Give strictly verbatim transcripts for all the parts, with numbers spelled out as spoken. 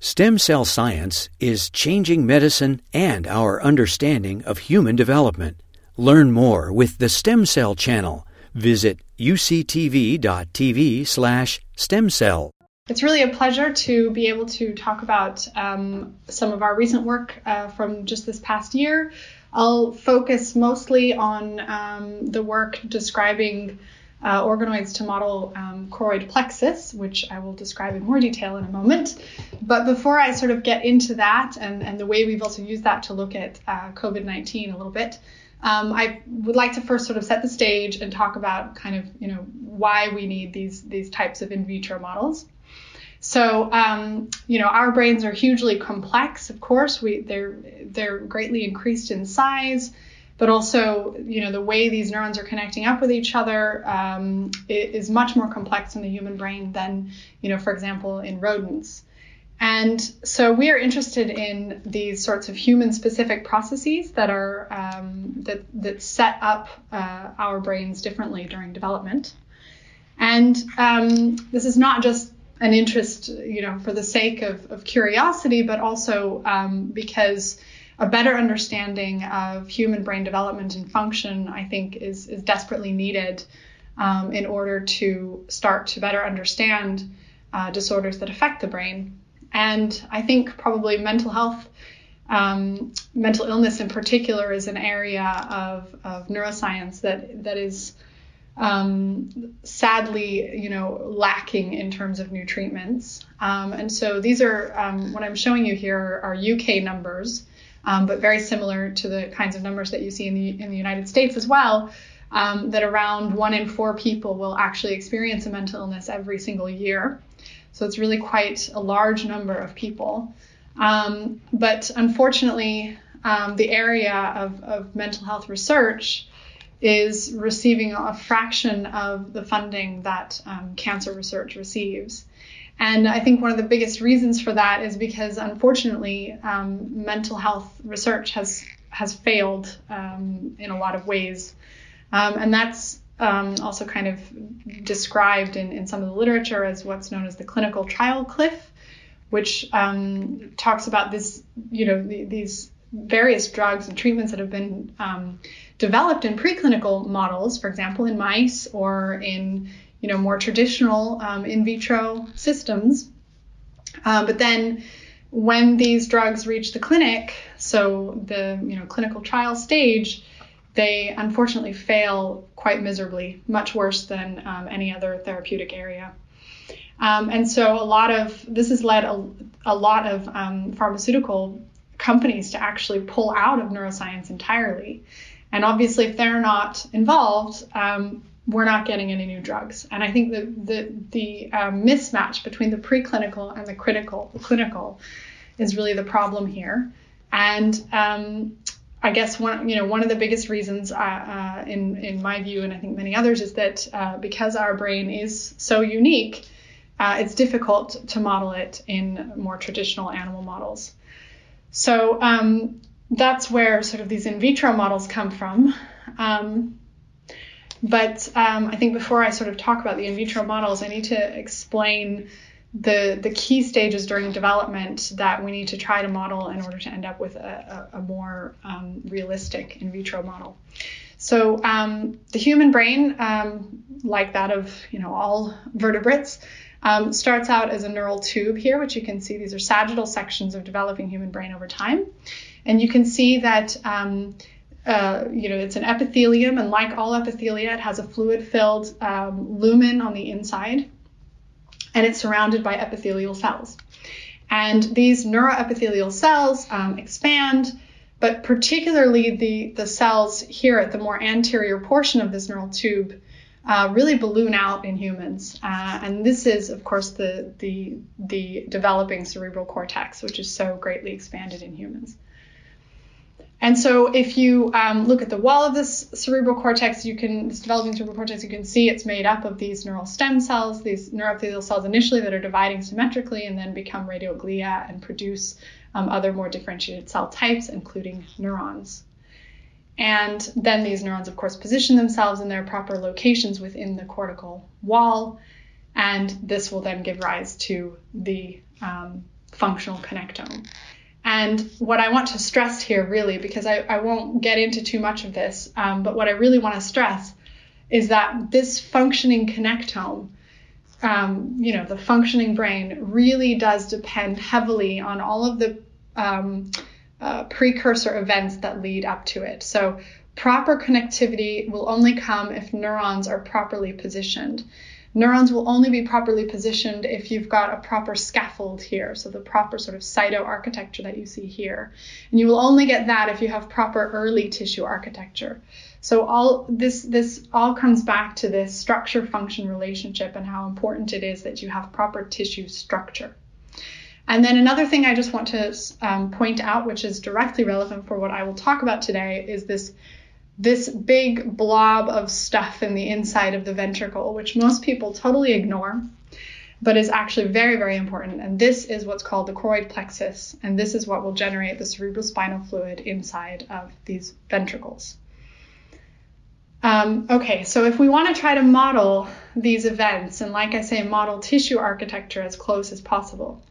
Stem cell science is changing medicine and our understanding of human development. Learn more with the Stem Cell Channel. Visit u c t v dot t v slash stem cell. It's really a pleasure to be able to talk about um, some of our recent work uh, from just this past year. I'll focus mostly on um, the work describing uh, organoids to model um, choroid plexus, which I will describe in more detail in a moment. But before I sort of get into that and, and the way we've also used that to look at uh, COVID nineteen a little bit, Um, I would like to first sort of set the stage and talk about kind of, you know, why we need these these types of in vitro models. So, um, you know, our brains are hugely complex, of course. We they're they're greatly increased in size, but also, you know, the way these neurons are connecting up with each other um, is much more complex in the human brain than, you know, for example, in rodents. And so we are interested in these sorts of human-specific processes that are um, that that set up uh, our brains differently during development. And um, this is not just an interest, you know, for the sake of, of curiosity, but also um, because a better understanding of human brain development and function, I think, is is desperately needed um, in order to start to better understand uh, disorders that affect the brain. And I think probably mental health, um, mental illness in particular, is an area of, of neuroscience that that is um, sadly, you know, lacking in terms of new treatments. Um, and so these are um, what I'm showing you here are U K numbers, um, but very similar to the kinds of numbers that you see in the in the United States as well. Um, that around one in four people will actually experience a mental illness every single year. So it's really quite a large number of people. Um, but unfortunately, um, the area of, of mental health research is receiving a fraction of the funding that um, cancer research receives. And I think one of the biggest reasons for that is because, unfortunately, um, mental health research has, has failed um, in a lot of ways. Um, and that's Um, also kind of described in, in some of the literature as what's known as the clinical trial cliff, which um, talks about this, you know, the, these various drugs and treatments that have been um, developed in preclinical models, for example, in mice or in, you know, more traditional um, in vitro systems. Uh, but then when these drugs reach the clinic, so the, you know, clinical trial stage, they unfortunately fail quite miserably, much worse than um, any other therapeutic area. Um, and so a lot of this has led a, a lot of um, pharmaceutical companies to actually pull out of neuroscience entirely. And obviously, if they're not involved, um, we're not getting any new drugs. And I think the the, the uh, mismatch between the preclinical and the critical the clinical is really the problem here. And um, I guess one, you know, one of the biggest reasons, uh, uh, in in my view, and I think many others, is that uh, because our brain is so unique, uh, it's difficult to model it in more traditional animal models. So um, that's where sort of these in vitro models come from. Um, but um, I think before I sort of talk about the in vitro models, I need to explain the the key stages during development that we need to try to model in order to end up with a, a, a more um, realistic in vitro model. So um, the human brain, um, like that of, you know, all vertebrates, um, starts out as a neural tube here, which you can see these are sagittal sections of developing human brain over time. And you can see that, um, uh, you know, it's an epithelium, and like all epithelia, it has a fluid-filled um, lumen on the inside. And it's surrounded by epithelial cells. And these neuroepithelial cells um, expand, but particularly the, the cells here at the more anterior portion of this neural tube uh, really balloon out in humans. Uh, and this is, of course, the, the, the developing cerebral cortex, which is so greatly expanded in humans. And so if you um, look at the wall of this cerebral cortex, you can, this developing cerebral cortex, you can see it's made up of these neural stem cells, these neuroepithelial cells initially that are dividing symmetrically and then become radial glia and produce um, other more differentiated cell types, including neurons. And then these neurons, of course, position themselves in their proper locations within the cortical wall. And this will then give rise to the um, functional connectome. And what I want to stress here really, because I, I won't get into too much of this, um, but what I really want to stress is that this functioning connectome, um, you know, the functioning brain really does depend heavily on all of the um, uh, precursor events that lead up to it. So proper connectivity will only come if neurons are properly positioned. Neurons will only be properly positioned if you've got a proper scaffold here, so the proper sort of cytoarchitecture that you see here. And you will only get that if you have proper early tissue architecture. So all this this all comes back to this structure-function relationship and how important it is that you have proper tissue structure. And then another thing I just want to um, point out, which is directly relevant for what I will talk about today, is this this big blob of stuff in the inside of the ventricle, which most people totally ignore, but is actually very, very important. And this is what's called the choroid plexus, and this is what will generate the cerebrospinal fluid inside of these ventricles. Um, okay, so if we want to try to model these events, and like I say, model tissue architecture as close as possible,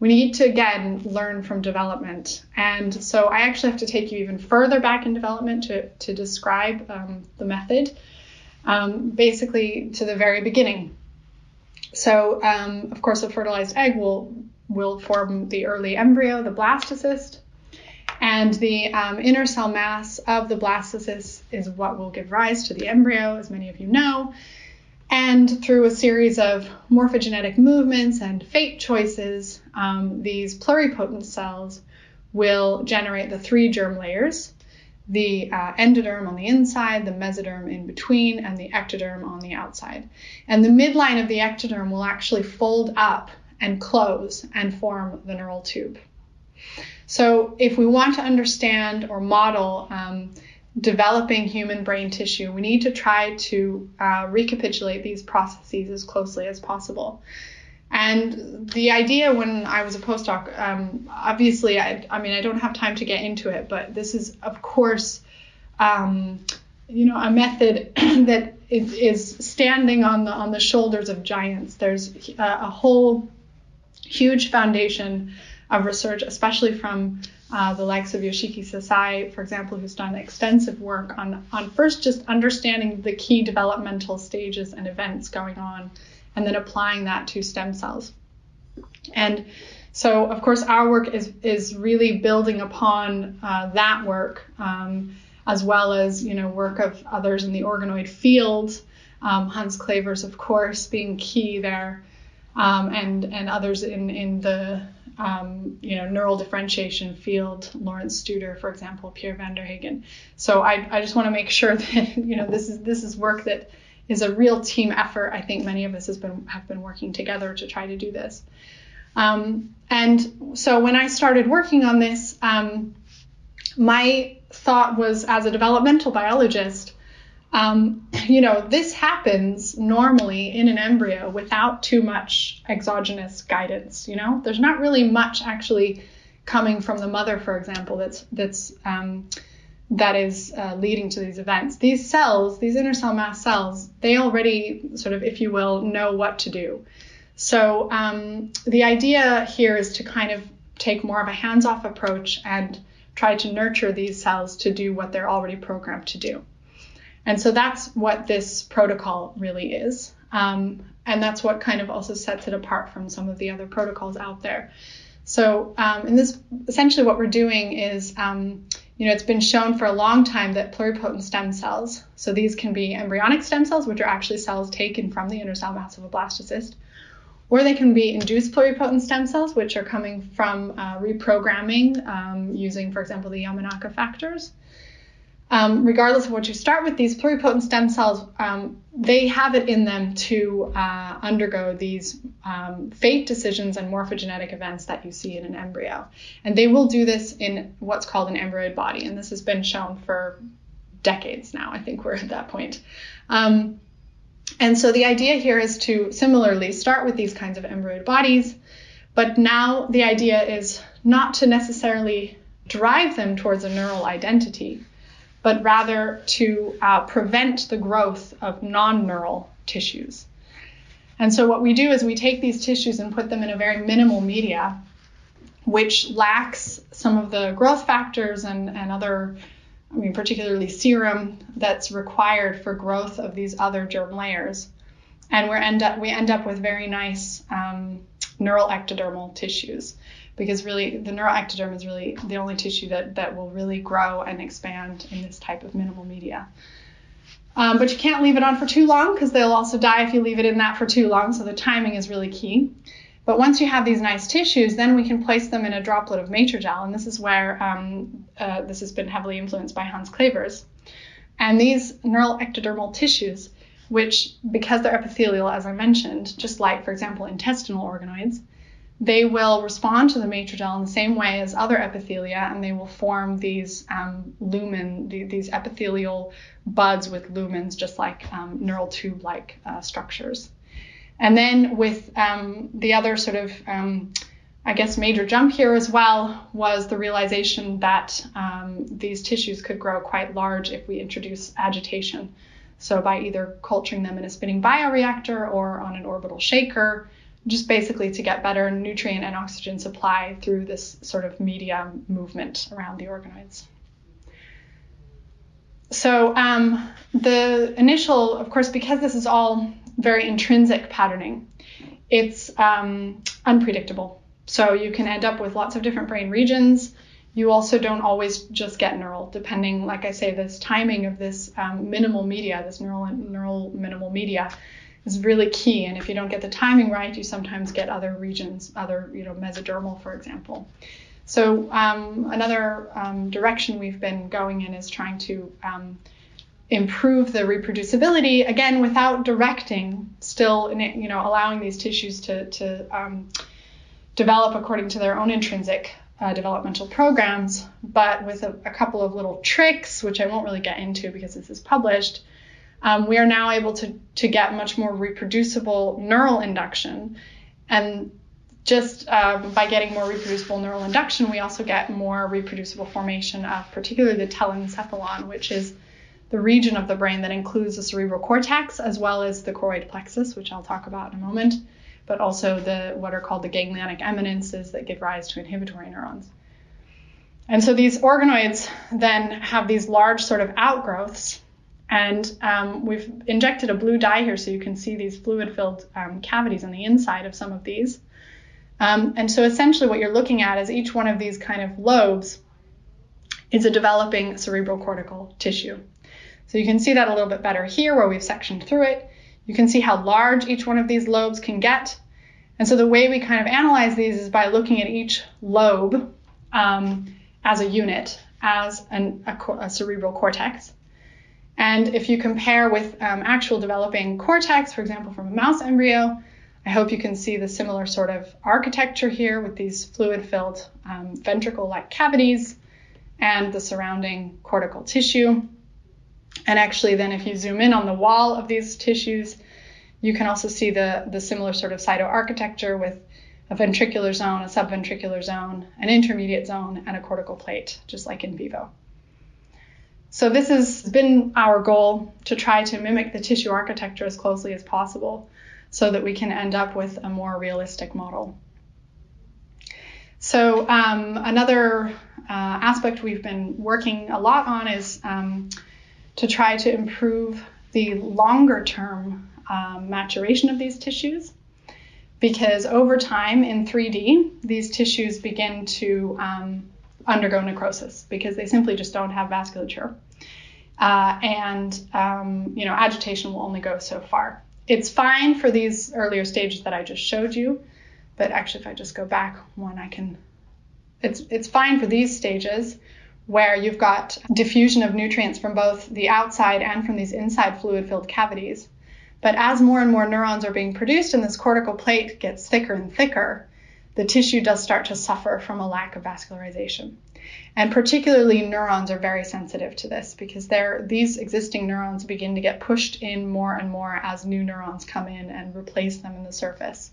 we need to, again, learn from development. And so I actually have to take you even further back in development to, to describe um, the method, um, basically to the very beginning. So, um, of course, a fertilized egg will, will form the early embryo, the blastocyst, and the um, inner cell mass of the blastocyst is what will give rise to the embryo, as many of you know. And through a series of morphogenetic movements and fate choices, um, these pluripotent cells will generate the three germ layers, the uh, endoderm on the inside, the mesoderm in between, and the ectoderm on the outside. And the midline of the ectoderm will actually fold up and close and form the neural tube. So if we want to understand or model um, developing human brain tissue, we need to try to uh, recapitulate these processes as closely as possible. And the idea when I was a postdoc, um, obviously, I, I mean, I don't have time to get into it, but this is, of course, um, you know, a method that is, is standing on the on the shoulders of giants. There's a, a whole huge foundation of research, especially from Uh, the likes of Yoshiki Sasai, for example, who's done extensive work on, on first just understanding the key developmental stages and events going on, and then applying that to stem cells. And so, of course, our work is, is really building upon uh, that work, um, as well as, you know, work of others in the organoid field, um, Hans Clevers, of course, being key there, um, and, and others in, in the Um, you know, neural differentiation field, Lawrence Studer, for example, Pierre van der Hagen. So I, I just want to make sure that, you know, this is this is work that is a real team effort. I think many of us has been, have been working together to try to do this. Um, and so when I started working on this, um, my thought was, as a developmental biologist, um, you know, this happens normally in an embryo without too much exogenous guidance. You know, there's not really much actually coming from the mother, for example, that's that's um, that is uh, leading to these events. These cells, these inner cell mass cells, they already sort of, if you will, know what to do. So um, the idea here is to kind of take more of a hands-off approach and try to nurture these cells to do what they're already programmed to do. And so that's what this protocol really is. Um, and that's what kind of also sets it apart from some of the other protocols out there. So um, in this, essentially what we're doing is, um, you know, it's been shown for a long time that pluripotent stem cells, so these can be embryonic stem cells, which are actually cells taken from the inner cell mass of a blastocyst, or they can be induced pluripotent stem cells, which are coming from uh, reprogramming um, using, for example, the Yamanaka factors. Um, regardless of what you start with, these pluripotent stem cells, um, they have it in them to uh, undergo these um, fate decisions and morphogenetic events that you see in an embryo. And they will do this in what's called an embryoid body. And this has been shown for decades now. I think we're at that point. Um, and so the idea here is to similarly start with these kinds of embryoid bodies. But now the idea is not to necessarily drive them towards a neural identity, but rather to uh, prevent the growth of non-neural tissues. And so what we do is we take these tissues and put them in a very minimal media which lacks some of the growth factors and, and other, I mean, particularly serum that's required for growth of these other germ layers. And we end up we end up with very nice um, neural ectodermal tissues, because really the neural ectoderm is really the only tissue that, that will really grow and expand in this type of minimal media. Um, but you can't leave it on for too long, because they'll also die if you leave it in that for too long. So the timing is really key. But once you have these nice tissues, then we can place them in a droplet of Matrigel. And this is where um, uh, this has been heavily influenced by Hans Clevers. And these neural ectodermal tissues, which, because they're epithelial, as I mentioned, just like, for example, intestinal organoids, they will respond to the Matrigel in the same way as other epithelia, and they will form these um, lumen, the, these epithelial buds with lumens, just like um, neural tube-like uh, structures. And then with um, the other sort of, um, I guess, major jump here as well was the realization that um, these tissues could grow quite large if we introduce agitation. So by either culturing them in a spinning bioreactor or on an orbital shaker, just basically to get better nutrient and oxygen supply through this sort of media movement around the organoids. So um, the initial, of course, because this is all very intrinsic patterning, it's um, unpredictable. So you can end up with lots of different brain regions. You also don't always just get neural, depending, like I say, this timing of this um, minimal media, this neural neural minimal media is really key. And if you don't get the timing right, you sometimes get other regions, other, you know, mesodermal, for example. So um, another um, direction we've been going in is trying to um, improve the reproducibility, again, without directing, still, you know, allowing these tissues to, to um, develop according to their own intrinsic Uh, developmental programs, but with a, a couple of little tricks, which I won't really get into because this is published, um, we are now able to, to get much more reproducible neural induction. And just um, by getting more reproducible neural induction, we also get more reproducible formation of particularly the telencephalon, which is the region of the brain that includes the cerebral cortex as well as the choroid plexus, which I'll talk about in a moment, but also the what are called the ganglionic eminences that give rise to inhibitory neurons. And so these organoids then have these large sort of outgrowths, and um, we've injected a blue dye here so you can see these fluid-filled um, cavities on the inside of some of these. Um, and so essentially what you're looking at is each one of these kind of lobes is a developing cerebral cortical tissue. So you can see that a little bit better here where we've sectioned through it. You can see how large each one of these lobes can get. And so the way we kind of analyze these is by looking at each lobe um, as a unit, as an, a, a cerebral cortex. And if you compare with um, actual developing cortex, for example, from a mouse embryo, I hope you can see the similar sort of architecture here with these fluid-filled um, ventricle-like cavities and the surrounding cortical tissue. And actually, then if you zoom in on the wall of these tissues, you can also see the, the similar sort of cytoarchitecture with a ventricular zone, a subventricular zone, an intermediate zone, and a cortical plate, just like in vivo. So this has been our goal, to try to mimic the tissue architecture as closely as possible so that we can end up with a more realistic model. So um, another uh, aspect we've been working a lot on is um, to try to improve the longer term um, maturation of these tissues, because over time in three D, these tissues begin to um, undergo necrosis because they simply just don't have vasculature. Uh, and um, you know, agitation will only go so far. It's fine for these earlier stages that I just showed you, but actually if I just go back one, I can, it's, it's fine for these stages where you've got diffusion of nutrients from both the outside and from these inside fluid-filled cavities. But as more and more neurons are being produced and this cortical plate gets thicker and thicker, the tissue does start to suffer from a lack of vascularization. And particularly neurons are very sensitive to this, because these existing neurons begin to get pushed in more and more as new neurons come in and replace them in the surface.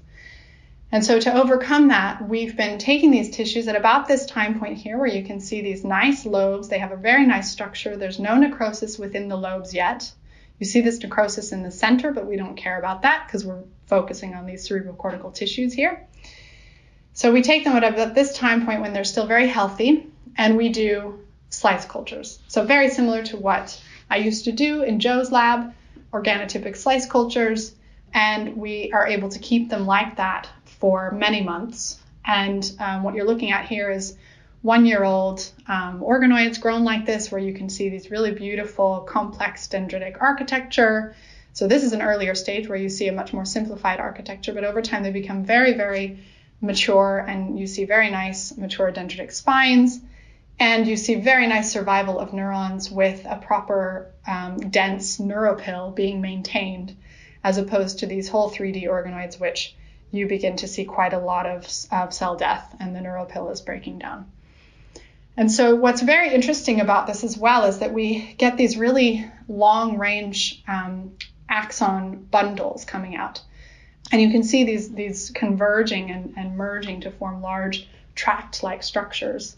And so to overcome that, we've been taking these tissues at about this time point here where you can see these nice lobes. They have a very nice structure. There's no necrosis within the lobes yet. You see this necrosis in the center, but we don't care about that because we're focusing on these cerebral cortical tissues here. So we take them at this time point when they're still very healthy, and we do slice cultures. So very similar to what I used to do in Joe's lab, organotypic slice cultures, and we are able to keep them like that for many months. And um, what you're looking at here is one-year-old um, organoids grown like this, where you can see these really beautiful, complex dendritic architecture. So this is an earlier stage where you see a much more simplified architecture, but over time they become very, very mature, and you see very nice mature dendritic spines, and you see very nice survival of neurons with a proper um, dense neuropil being maintained, as opposed to these whole three D organoids, which you begin to see quite a lot of, of cell death, and the neuropil is breaking down. And so what's very interesting about this as well is that we get these really long range um, axon bundles coming out. And you can see these, these converging and, and merging to form large tract-like structures.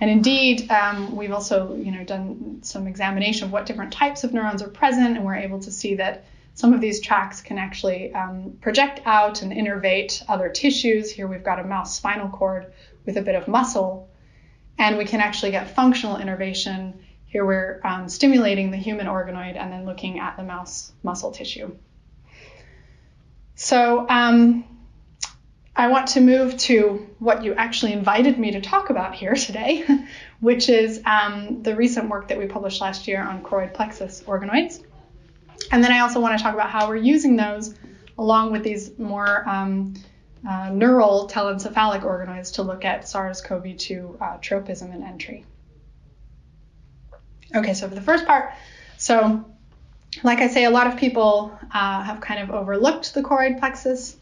And indeed, um, we've also, you know, done some examination of what different types of neurons are present, and we're able to see that some of these tracts can actually um, project out and innervate other tissues. Here we've got a mouse spinal cord with a bit of muscle, and we can actually get functional innervation. Here we're um, stimulating the human organoid and then looking at the mouse muscle tissue. So um, I want to move to what you actually invited me to talk about here today, which is um, the recent work that we published last year on choroid plexus organoids. And then I also want to talk about how we're using those along with these more um, uh, neural telencephalic organoids to look at SARS CoV two uh, tropism and entry. Okay, so for the first part, so like I say, a lot of people uh, have kind of overlooked the choroid plexus,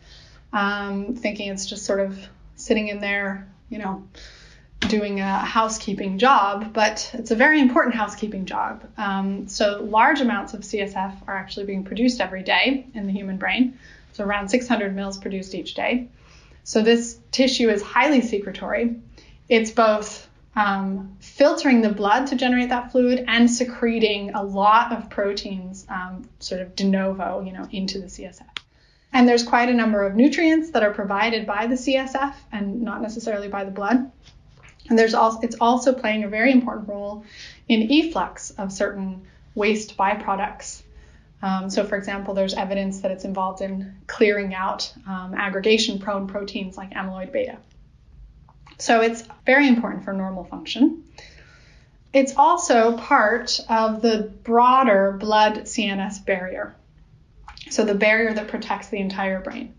um, thinking it's just sort of sitting in there, you know, doing a housekeeping job, but it's a very important housekeeping job. Um, so large amounts of C S F are actually being produced every day in the human brain. So around six hundred mils produced each day. So this tissue is highly secretory. It's both um, filtering the blood to generate that fluid and secreting a lot of proteins um, sort of de novo, you know, into the C S F. And there's quite a number of nutrients that are provided by the C S F and not necessarily by the blood. And there's also, it's also playing a very important role in efflux of certain waste byproducts. Um, so, for example, there's evidence that it's involved in clearing out um, aggregation-prone proteins like amyloid beta. So it's very important for normal function. It's also part of the broader blood C N S barrier, so the barrier that protects the entire brain.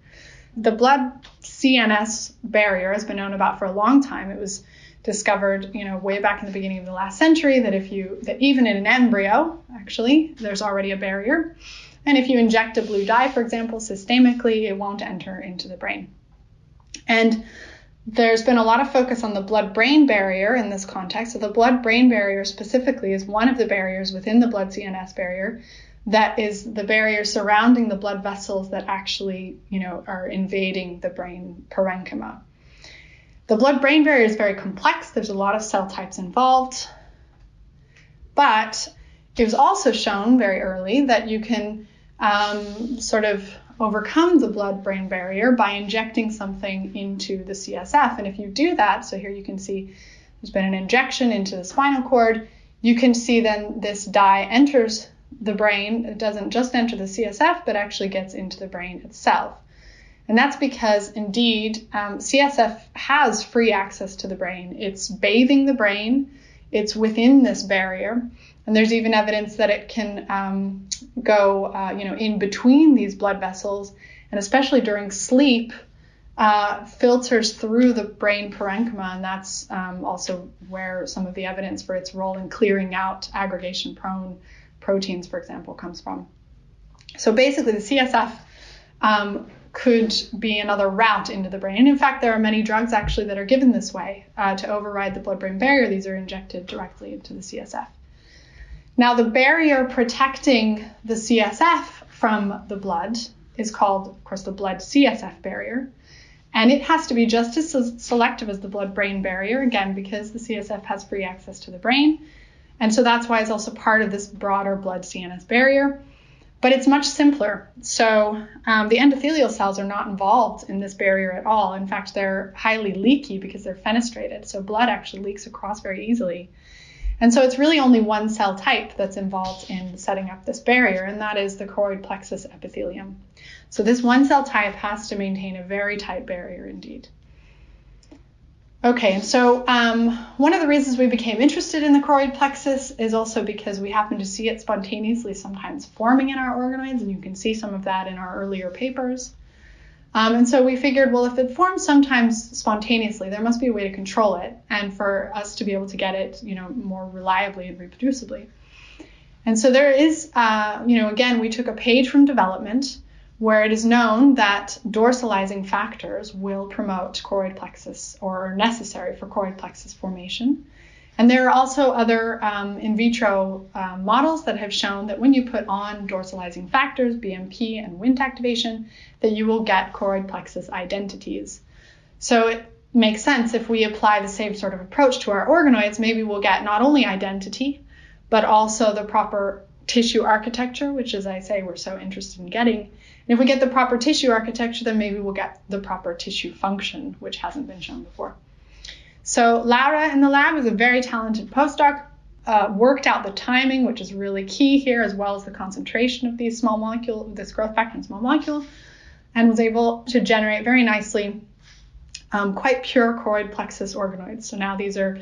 The blood C N S barrier has been known about for a long time. It was discovered, you know, way back in the beginning of the last century that if you, that even in an embryo, actually, there's already a barrier. And if you inject a blue dye, for example, systemically, it won't enter into the brain. And there's been a lot of focus on the blood-brain barrier in this context. So the blood-brain barrier specifically is one of the barriers within the blood C N S barrier that is the barrier surrounding the blood vessels that actually, you know, are invading the brain parenchyma. The blood-brain barrier is very complex. There's a lot of cell types involved, but it was also shown very early that you can um, sort of overcome the blood-brain barrier by injecting something into the C S F. And if you do that, so here you can see there's been an injection into the spinal cord, you can see then this dye enters the brain. It doesn't just enter the C S F, but actually gets into the brain itself. And that's because, indeed, um, C S F has free access to the brain. It's bathing the brain. It's within this barrier. And there's even evidence that it can um, go, uh, you know, in between these blood vessels, and especially during sleep, uh, filters through the brain parenchyma. And that's um, also where some of the evidence for its role in clearing out aggregation-prone proteins, for example, comes from. So basically, the C S F... Um, could be another route into the brain. In fact, there are many drugs actually that are given this way uh, to override the blood-brain barrier. These are injected directly into the C S F. Now, the barrier protecting the C S F from the blood is called, of course, the blood C S F barrier. And it has to be just as selective as the blood-brain barrier, again, because the C S F has free access to the brain. And so that's why it's also part of this broader blood C N S barrier. But it's much simpler. So um, the endothelial cells are not involved in this barrier at all. In fact, they're highly leaky because they're fenestrated. So blood actually leaks across very easily. And so it's really only one cell type that's involved in setting up this barrier, and that is the choroid plexus epithelium. So this one cell type has to maintain a very tight barrier indeed. Okay, and so um, one of the reasons we became interested in the choroid plexus is also because we happen to see it spontaneously sometimes forming in our organoids, and you can see some of that in our earlier papers. Um, and so we figured, well, if it forms sometimes spontaneously, there must be a way to control it and for us to be able to get it, you know, more reliably and reproducibly. And so there is, uh, you know, again, we took a page from development where it is known that dorsalizing factors will promote choroid plexus or are necessary for choroid plexus formation. And there are also other um, in vitro uh, models that have shown that when you put on dorsalizing factors, B M P and Wnt activation, that you will get choroid plexus identities. So it makes sense if we apply the same sort of approach to our organoids, maybe we'll get not only identity, but also the proper tissue architecture, which, as I say, we're so interested in getting. And if we get the proper tissue architecture, then maybe we'll get the proper tissue function, which hasn't been shown before. So Laura in the lab is a very talented postdoc, uh, worked out the timing, which is really key here, as well as the concentration of these small molecule, this growth factor and small molecule, and was able to generate very nicely um, quite pure choroid plexus organoids. So now these are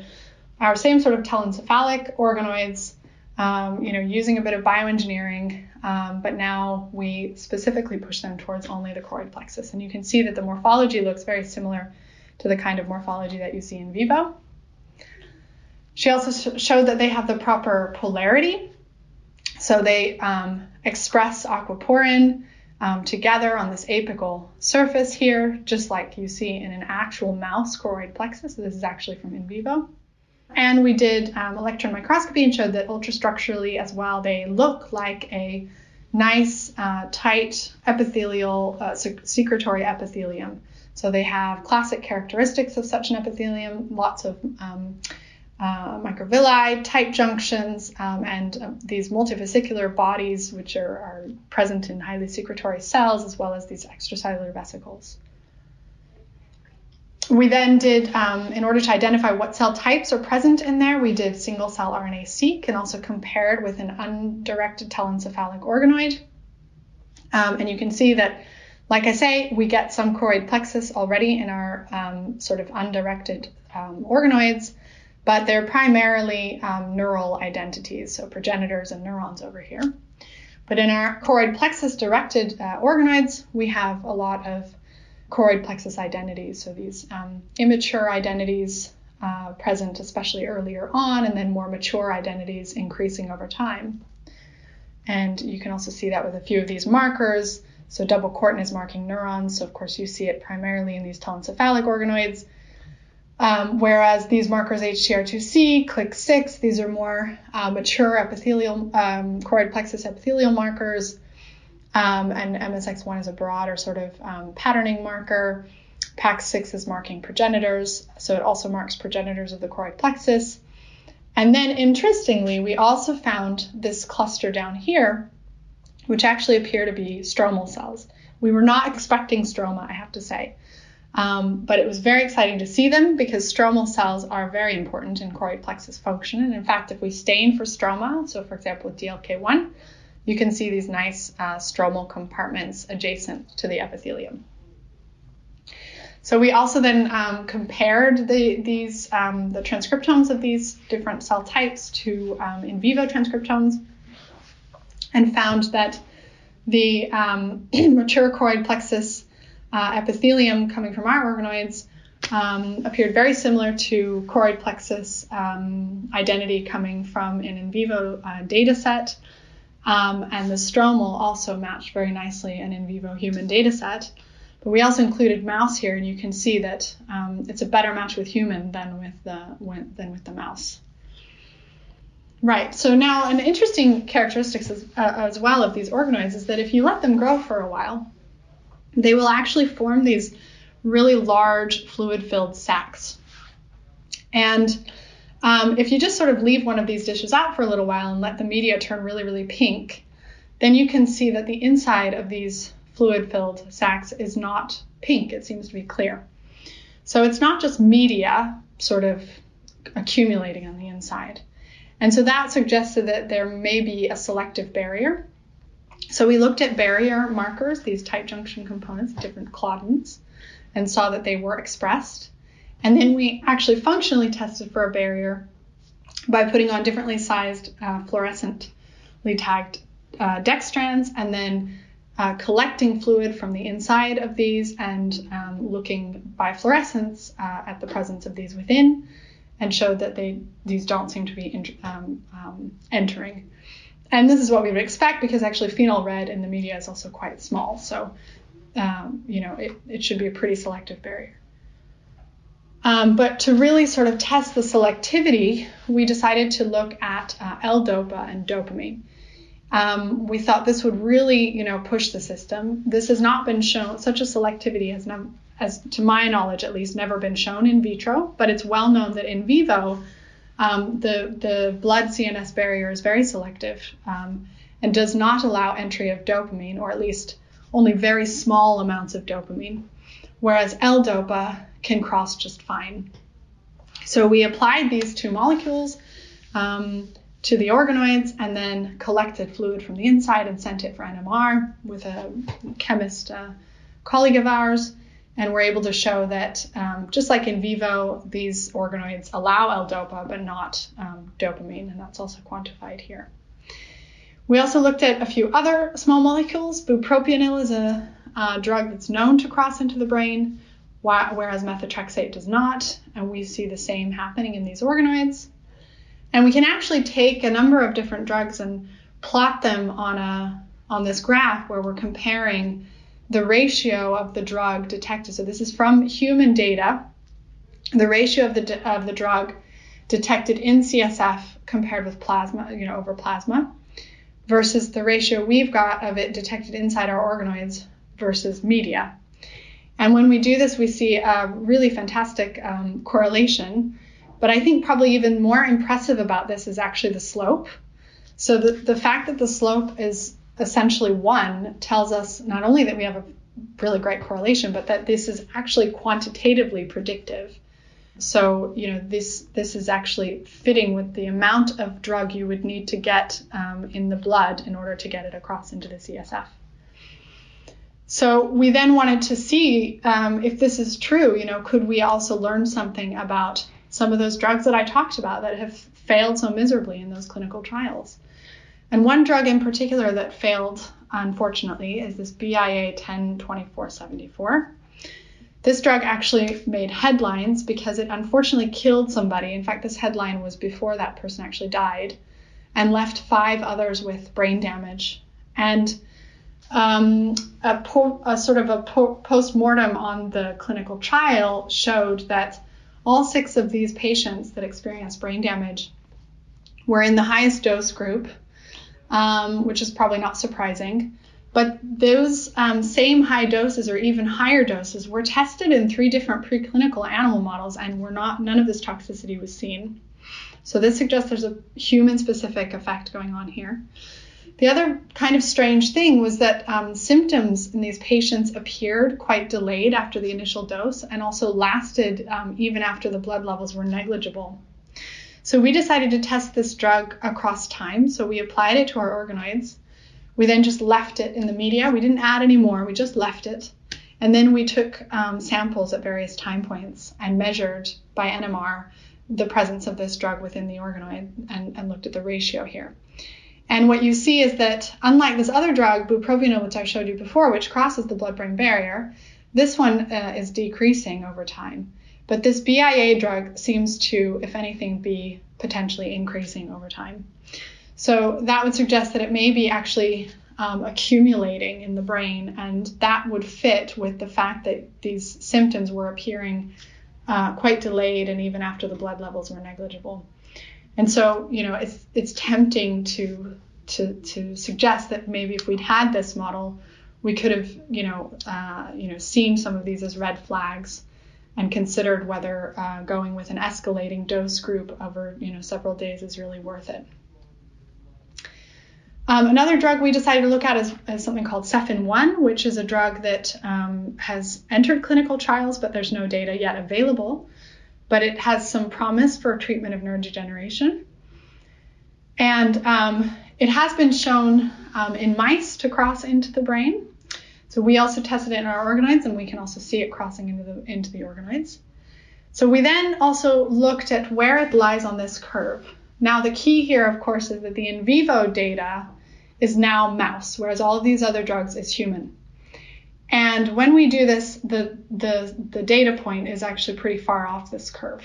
our same sort of telencephalic organoids, um, you know, using a bit of bioengineering. Um, but now we specifically push them towards only the choroid plexus. And you can see that the morphology looks very similar to the kind of morphology that you see in vivo. She also sh- showed that they have the proper polarity. So they um, express aquaporin um, together on this apical surface here, just like you see in an actual mouse choroid plexus. So this is actually from in vivo. And we did um, electron microscopy and showed that ultrastructurally as well, they look like a nice, uh, tight epithelial, uh, sec- secretory epithelium. So they have classic characteristics of such an epithelium, lots of um, uh, microvilli, tight junctions, um, and uh, these multivesicular bodies, which are, are present in highly secretory cells, as well as these extracellular vesicles. We then did, um, in order to identify what cell types are present in there, we did single-cell R N A-seq and also compared with an undirected telencephalic organoid. Um, and you can see that, like I say, we get some choroid plexus already in our um, sort of undirected um, organoids, but they're primarily um, neural identities, so progenitors and neurons over here. But in our choroid plexus-directed uh, organoids, we have a lot of choroid plexus identities, so these um, immature identities uh, present especially earlier on, and then more mature identities increasing over time. And you can also see that with a few of these markers. So double cortin is marking neurons, so of course you see it primarily in these telencephalic organoids, um, whereas these markers H T R two C, C L I C six, these are more uh, mature epithelial um, choroid plexus epithelial markers. Um, and M S X one is a broader sort of um, patterning marker. P A X six is marking progenitors, so it also marks progenitors of the choroid plexus. And then, interestingly, we also found this cluster down here, which actually appear to be stromal cells. We were not expecting stroma, I have to say, um, but it was very exciting to see them because stromal cells are very important in choroid plexus function. And in fact, if we stain for stroma, so for example with D L K one, you can see these nice uh, stromal compartments adjacent to the epithelium. So we also then um, compared the, these, um, the transcriptomes of these different cell types to um, in vivo transcriptomes and found that the um, mature choroid plexus uh, epithelium coming from our organoids um, appeared very similar to choroid plexus um, identity coming from an in vivo uh, data set. Um, and the stromal also matched very nicely an in vivo human data set. But we also included mouse here, and you can see that um, it's a better match with human than with the when, than with the mouse. Right, so now an interesting characteristic as, uh, as well of these organoids is that if you let them grow for a while, they will actually form these really large fluid-filled sacs. And Um, if you just sort of leave one of these dishes out for a little while and let the media turn really, really pink, then you can see that the inside of these fluid-filled sacs is not pink. It seems to be clear. So it's not just media sort of accumulating on the inside. And so that suggested that there may be a selective barrier. So we looked at barrier markers, these tight junction components, different claudins, and saw that they were expressed. And then we actually functionally tested for a barrier by putting on differently sized uh, fluorescently tagged uh, dextrans, and then uh, collecting fluid from the inside of these and um, looking by fluorescence uh, at the presence of these within, and showed that they these don't seem to be in, um, um, entering. And this is what we would expect, because actually phenol red in the media is also quite small. So, um, you know, it, it should be a pretty selective barrier. Um, but to really sort of test the selectivity, we decided to look at uh, L-DOPA and dopamine. Um, we thought this would really, you know, push the system. This has not been shown, such a selectivity has not, as to my knowledge at least, never been shown in vitro, but it's well known that in vivo, Um, the, the blood-C N S barrier is very selective um, and does not allow entry of dopamine, or at least only very small amounts of dopamine, whereas L-DOPA can cross just fine. So we applied these two molecules um, to the organoids, and then collected fluid from the inside and sent it for N M R with a chemist uh, colleague of ours. And we're able to show that um, just like in vivo, these organoids allow L-DOPA, but not um, dopamine. And that's also quantified here. We also looked at a few other small molecules. Bupropion is a uh, drug that's known to cross into the brain, whereas methotrexate does not. And we see the same happening in these organoids. And we can actually take a number of different drugs and plot them on, a, on this graph where we're comparing the ratio of the drug detected. So this is from human data, the ratio of the de- of the drug detected in C S F compared with plasma, you know, over plasma, versus the ratio we've got of it detected inside our organoids versus media. And when we do this, we see a really fantastic um, correlation. But I think probably even more impressive about this is actually the slope. So the, the fact that the slope is essentially one tells us not only that we have a really great correlation, but that this is actually quantitatively predictive. So, you know, this this is actually fitting with the amount of drug you would need to get um, in the blood in order to get it across into the C S F. So we then wanted to see um, if this is true, you know, could we also learn something about some of those drugs that I talked about that have failed so miserably in those clinical trials? And one drug in particular that failed, unfortunately, is this B I A ten twenty-four seventy-four. This drug actually made headlines because it unfortunately killed somebody. In fact, this headline was before that person actually died, and left five others with brain damage. And um, a, po- a sort of a po- post-mortem on the clinical trial showed that all six of these patients that experienced brain damage were in the highest dose group, Um, which is probably not surprising. But those um, same high doses or even higher doses were tested in three different preclinical animal models, and were not, none of this toxicity was seen. So this suggests there's a human-specific effect going on here. The other kind of strange thing was that um, symptoms in these patients appeared quite delayed after the initial dose, and also lasted um, even after the blood levels were negligible. So we decided to test this drug across time. So we applied it to our organoids. We then just left it in the media. We didn't add any more. We just left it. And then we took um, samples at various time points and measured by N M R the presence of this drug within the organoid, and, and looked at the ratio here. And what you see is that unlike this other drug, bupropion, which I showed you before, which crosses the blood-brain barrier, this one uh, is decreasing over time. But this B I A drug seems to, if anything, be potentially increasing over time. So that would suggest that it may be actually um, accumulating in the brain, and that would fit with the fact that these symptoms were appearing uh, quite delayed, and even after the blood levels were negligible. And so, you know, it's it's tempting to to to suggest that maybe if we'd had this model, we could have, you know, uh, you know, seen some of these as red flags, and considered whether uh, going with an escalating dose group over, you know, several days is really worth it. Um, another drug we decided to look at is, is something called serpin one, which is a drug that um, has entered clinical trials, but there's no data yet available. But it has some promise for treatment of neurodegeneration. And um, it has been shown um, in mice to cross into the brain. So we also tested it in our organoids, and we can also see it crossing into the, into the organoids. So we then also looked at where it lies on this curve. Now the key here, of course, is that the in vivo data is now mouse, whereas all of these other drugs is human. And when we do this, the, the, the data point is actually pretty far off this curve.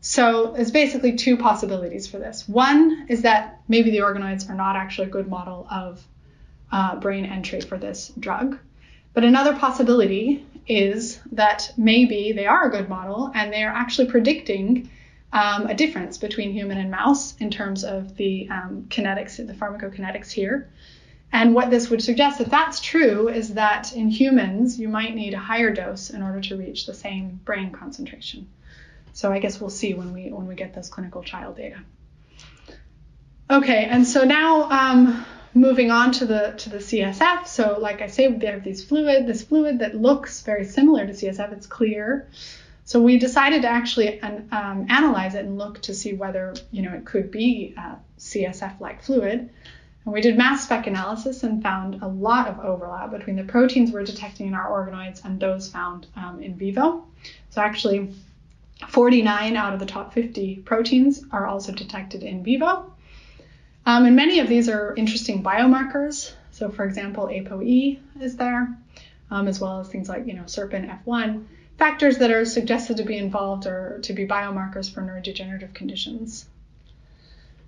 So there's basically two possibilities for this. One is that maybe the organoids are not actually a good model of uh, brain entry for this drug. But another possibility is that maybe they are a good model and they are actually predicting um, a difference between human and mouse in terms of the um, kinetics, the pharmacokinetics here. And what this would suggest, if that's true, is that in humans, you might need a higher dose in order to reach the same brain concentration. So I guess we'll see when we when we get those clinical trial data. Okay, and so now um, moving on to the to the C S F. So like I say, we have these fluid, this fluid that looks very similar to C S F. It's clear. So we decided to actually an, um, analyze it and look to see whether you know it could be uh, C S F-like fluid. And we did mass spec analysis and found a lot of overlap between the proteins we're detecting in our organoids and those found um, in vivo. So actually forty-nine out of the top fifty proteins are also detected in vivo. Um, and many of these are interesting biomarkers. So for example, A P O E is there, um, as well as things like you know serpin F one, factors that are suggested to be involved or to be biomarkers for neurodegenerative conditions.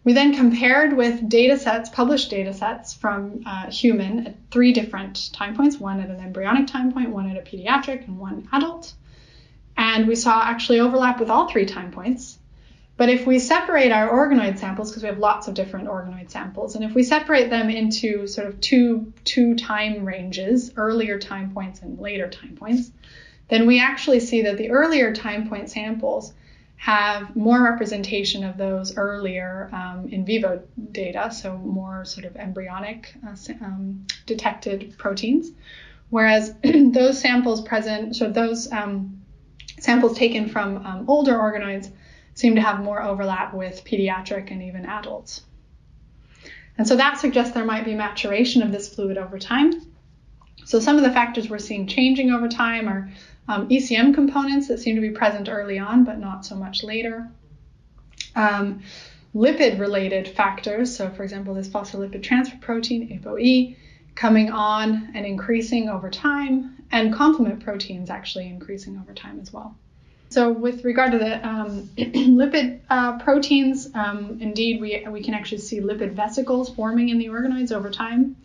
We then compared with data sets, published data sets from uh, human at three different time points, one at an embryonic time point, one at a pediatric, and one adult. And we saw actually overlap with all three time points. But if we separate our organoid samples, because we have lots of different organoid samples, and if we separate them into sort of two, two time ranges, earlier time points and later time points, then we actually see that the earlier time point samples have more representation of those earlier um, in vivo data, so more sort of embryonic uh, um, detected proteins, whereas those samples present, so those um, samples taken from um, older organoids seem to have more overlap with pediatric and even adults. And so that suggests there might be maturation of this fluid over time. So some of the factors we're seeing changing over time are Um, E C M components that seem to be present early on, but not so much later. Um, lipid-related factors, so for example, this phospholipid transfer protein, A P O E, coming on and increasing over time, and complement proteins actually increasing over time as well. So with regard to the um, lipid uh, proteins, um, indeed, we, we can actually see lipid vesicles forming in the organoids over time,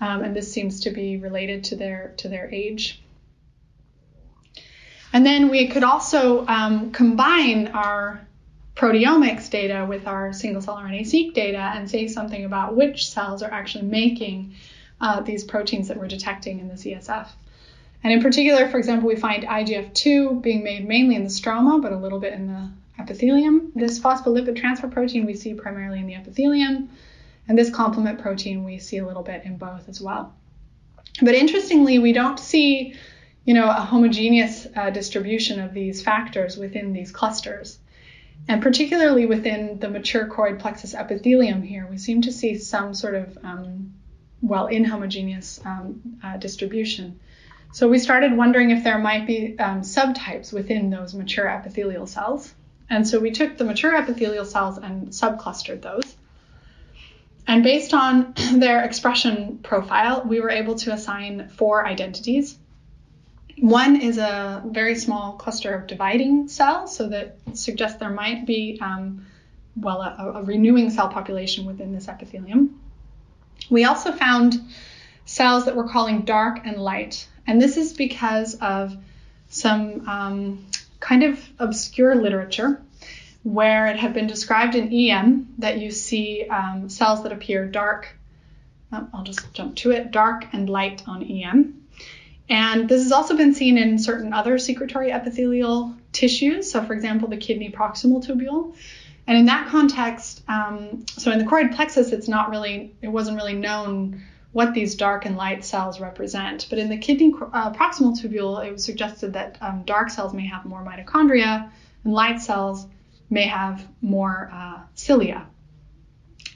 um, and this seems to be related to their, to their age. And then we could also um, combine our proteomics data with our single-cell R N A-seq data and say something about which cells are actually making uh, these proteins that we're detecting in the C S F. And in particular, for example, we find I G F two being made mainly in the stroma, but a little bit in the epithelium. This phospholipid transfer protein we see primarily in the epithelium, and this complement protein we see a little bit in both as well. But interestingly, we don't see you know, a homogeneous uh, distribution of these factors within these clusters. And particularly within the mature choroid plexus epithelium here, we seem to see some sort of, um, well, inhomogeneous um, uh, distribution. So we started wondering if there might be um, subtypes within those mature epithelial cells. And so we took the mature epithelial cells and subclustered those. And based on their expression profile, we were able to assign four identities. One is a very small cluster of dividing cells, so that suggests there might be, um, well, a, a renewing cell population within this epithelium. We also found cells that we're calling dark and light, and this is because of some um, kind of obscure literature where it had been described in E M that you see um, cells that appear dark, oh, I'll just jump to it, dark and light on E M. And this has also been seen in certain other secretory epithelial tissues. So for example, the kidney proximal tubule. And in that context, um, so in the choroid plexus, it's not really, it wasn't really known what these dark and light cells represent. But in the kidney uh, proximal tubule, it was suggested that um, dark cells may have more mitochondria and light cells may have more uh, cilia.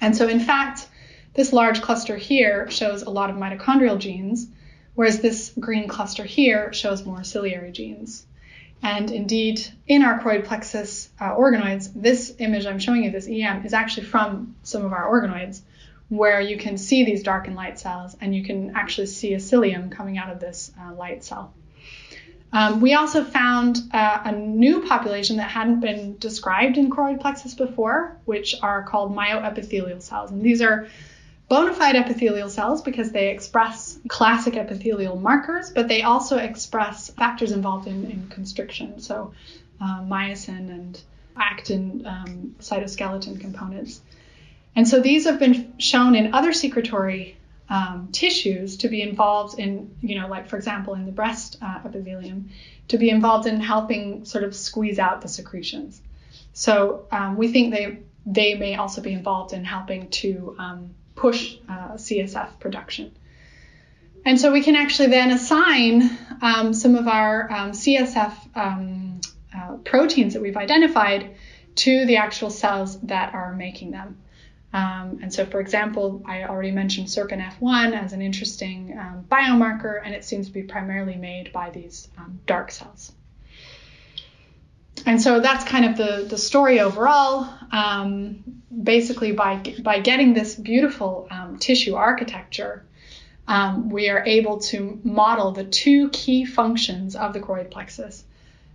And so in fact, this large cluster here shows a lot of mitochondrial genes, whereas this green cluster here shows more ciliary genes. And indeed, in our choroid plexus uh, organoids, this image I'm showing you, this E M, is actually from some of our organoids, where you can see these dark and light cells, and you can actually see a cilium coming out of this uh, light cell. Um, we also found uh, a new population that hadn't been described in choroid plexus before, which are called myoepithelial cells. And these are bona fide epithelial cells because they express classic epithelial markers, but they also express factors involved in, in constriction, so uh, myosin and actin um, cytoskeleton components. And so these have been shown in other secretory um, tissues to be involved in, you know, like, for example, in the breast uh, epithelium, to be involved in helping sort of squeeze out the secretions. So um, we think they, they may also be involved in helping to um, push uh, C S F production. And so we can actually then assign um, some of our um, C S F um, uh, proteins that we've identified to the actual cells that are making them. Um, and so, for example, I already mentioned serpin F one as an interesting um, biomarker, and it seems to be primarily made by these um, dark cells. And so that's kind of the, the story overall. Um, basically, by, by getting this beautiful um, tissue architecture, um, we are able to model the two key functions of the choroid plexus,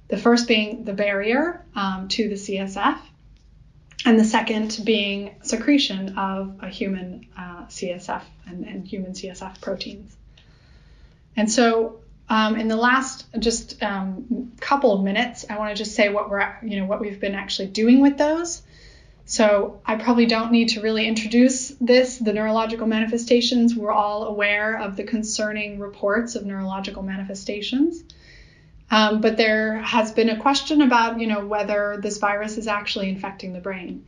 the first being the barrier um, to the C S F, and the second being secretion of a human uh, C S F and, and human C S F proteins. And so um, in the last just um, couple of minutes, I want to just say what we're, you know, what we've been actually doing with those. So I probably don't need to really introduce this, the neurological manifestations. We're all aware of the concerning reports of neurological manifestations. Um, but there has been a question about, you know, whether this virus is actually infecting the brain.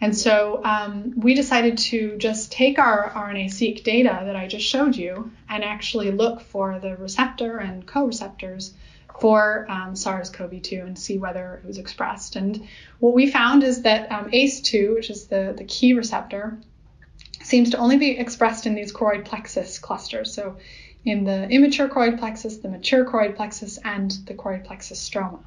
And so um, we decided to just take our R N A seq data that I just showed you and actually look for the receptor and co-receptors for um, SARS CoV two and see whether it was expressed. And what we found is that um, A C E two, which is the, the key receptor, seems to only be expressed in these choroid plexus clusters. So in the immature choroid plexus, the mature choroid plexus, and the choroid plexus stroma.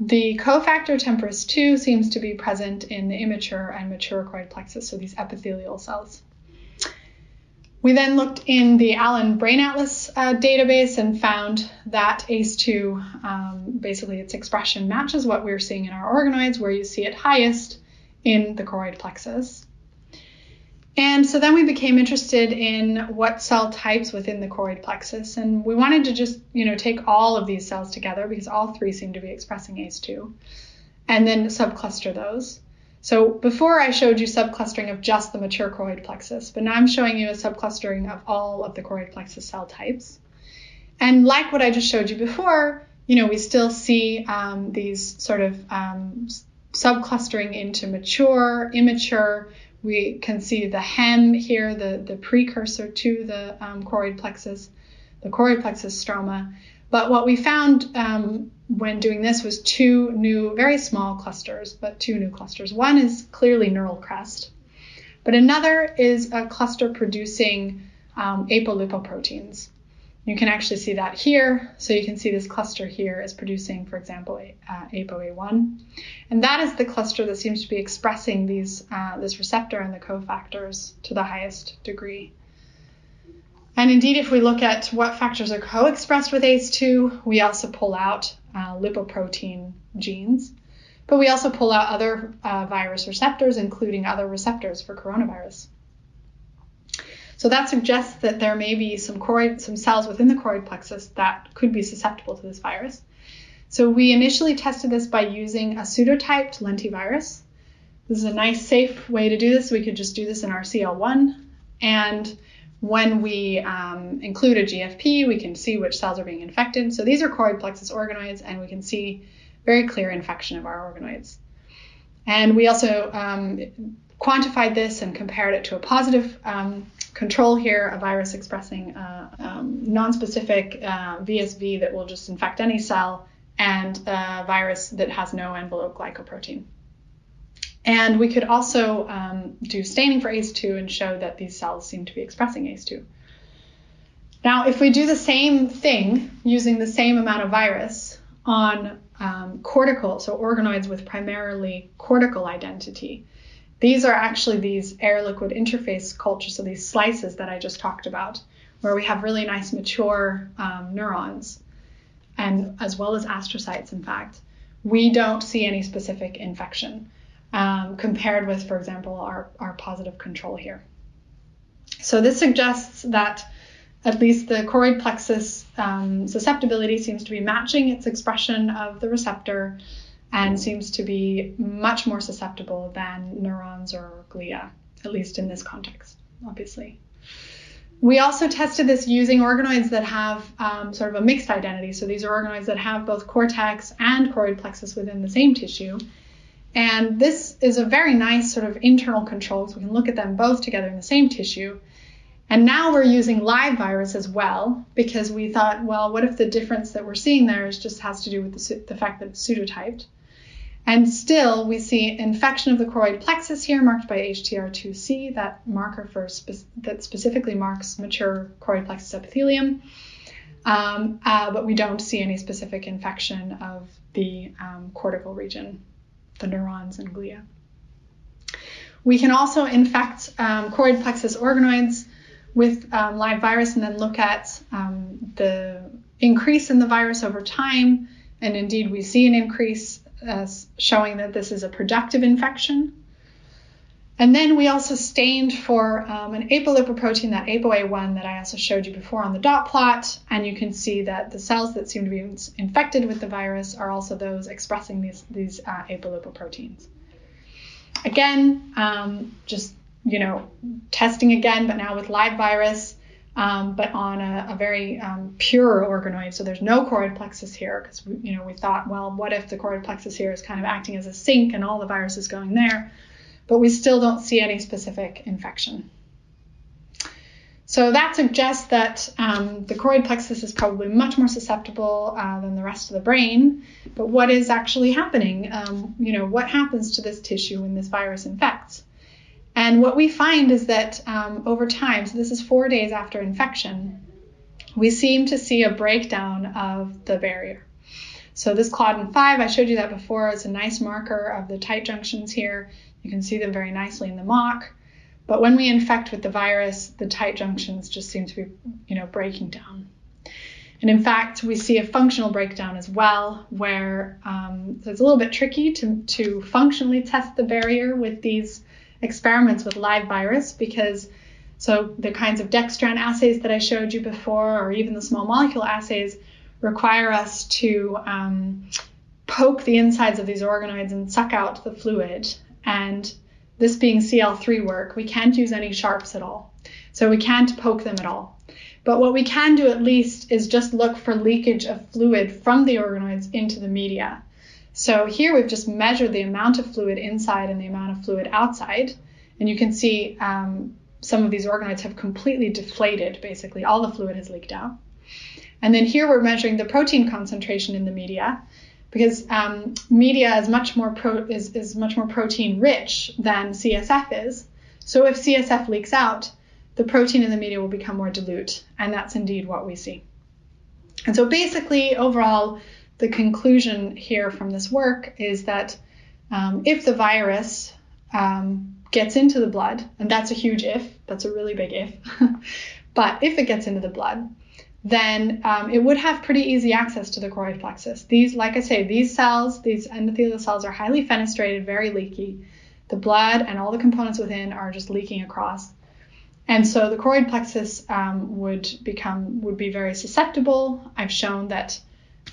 The cofactor temporis two seems to be present in the immature and mature choroid plexus, so these epithelial cells. We then looked in the Allen Brain Atlas uh, database and found that A C E two, um, basically its expression matches what we're seeing in our organoids, where you see it highest in the choroid plexus. And so then we became interested in what cell types within the choroid plexus. And we wanted to just, you know, take all of these cells together because all three seem to be expressing A C E two, and then subcluster those. So before I showed you subclustering of just the mature choroid plexus, but now I'm showing you a subclustering of all of the choroid plexus cell types. And like what I just showed you before, you know, we still see um, these sort of um, subclustering into mature, immature. We can see the hem here, the, the precursor to the um, choroid plexus, the choroid plexus stroma. But what we found um, when doing this was two new, very small clusters, but two new clusters. One is clearly neural crest, but another is a cluster producing um, apolipoproteins. You can actually see that here. So you can see this cluster here is producing, for example, uh, A P O E one. And that is the cluster that seems to be expressing these uh, this receptor and the cofactors to the highest degree. And indeed, if we look at what factors are co-expressed with A C E two, we also pull out uh, lipoprotein genes. But we also pull out other uh, virus receptors, including other receptors for coronavirus. So that suggests that there may be some choroid, some cells within the choroid plexus that could be susceptible to this virus. So we initially tested this by using a pseudotyped lentivirus. This is a nice, safe way to do this. We could just do this in our C L one. And when we um, include a G F P, we can see which cells are being infected. So these are choroid plexus organoids, and we can see very clear infection of our organoids. And we also um, quantified this and compared it to a positive um, control here, a virus expressing uh, um, nonspecific uh, V S V that will just infect any cell, and a virus that has no envelope glycoprotein. And we could also um, do staining for A C E two and show that these cells seem to be expressing A C E two. Now, if we do the same thing using the same amount of virus on um, cortical, so organoids with primarily cortical identity, these are actually these air-liquid interface cultures, so these slices that I just talked about, where we have really nice mature um, neurons, and as well as astrocytes, in fact, we don't see any specific infection um, compared with, for example, our, our positive control here. So this suggests that at least the choroid plexus um, susceptibility seems to be matching its expression of the receptor and seems to be much more susceptible than neurons or glia, at least in this context, obviously. We also tested this using organoids that have um, sort of a mixed identity. So these are organoids that have both cortex and choroid plexus within the same tissue. And this is a very nice sort of internal control, so we can look at them both together in the same tissue. And now we're using live virus as well, because we thought, well, what if the difference that we're seeing there is just has to do with the, the fact that it's pseudotyped? And still, we see infection of the choroid plexus here, marked by H T R two C, that marker for spe- that specifically marks mature choroid plexus epithelium. Um, uh, but we don't see any specific infection of the um, cortical region, the neurons and glia. We can also infect um, choroid plexus organoids with um, live virus and then look at um, the increase in the virus over time. And indeed, we see an increase as showing that this is a productive infection. And then we also stained for um, an apolipoprotein, that A P O E one that I also showed you before on the dot plot. And you can see that the cells that seem to be infected with the virus are also those expressing these, these uh, apolipoproteins. Again, um, just you know, testing again, but now with live virus, um, but on a, a very um, pure organoid. So there's no choroid plexus here because, you know, we thought, well, what if the choroid plexus here is kind of acting as a sink and all the virus is going there, but we still don't see any specific infection. So that suggests that um, the choroid plexus is probably much more susceptible uh, than the rest of the brain, but what is actually happening? Um, you know, what happens to this tissue when this virus infects? And what we find is that um, over time, so this is four days after infection, we seem to see a breakdown of the barrier. So this claudin five, I showed you that before, is a nice marker of the tight junctions here. You can see them very nicely in the mock. But when we infect with the virus, the tight junctions just seem to be, you know, breaking down. And in fact, we see a functional breakdown as well, where um, so it's a little bit tricky to, to functionally test the barrier with these experiments with live virus, because so the kinds of dextran assays that I showed you before, or even the small molecule assays, require us to um, poke the insides of these organoids and suck out the fluid. And this being C L three work, we can't use any sharps at all. So we can't poke them at all. But what we can do at least is just look for leakage of fluid from the organoids into the media. So here we've just measured the amount of fluid inside and the amount of fluid outside. And you can see um, some of these organoids have completely deflated, basically. All the fluid has leaked out. And then here we're measuring the protein concentration in the media, because um, media is much more pro- is, is much more protein rich than C S F is. So if C S F leaks out, the protein in the media will become more dilute. And that's indeed what we see. And so basically, overall, the conclusion here from this work is that um, if the virus um, gets into the blood, and that's a huge if, that's a really big if, but if it gets into the blood, then um, it would have pretty easy access to the choroid plexus. These, like I say, these cells, these endothelial cells are highly fenestrated, very leaky. The blood and all the components within are just leaking across. And so the choroid plexus um, would become, would be very susceptible. I've shown that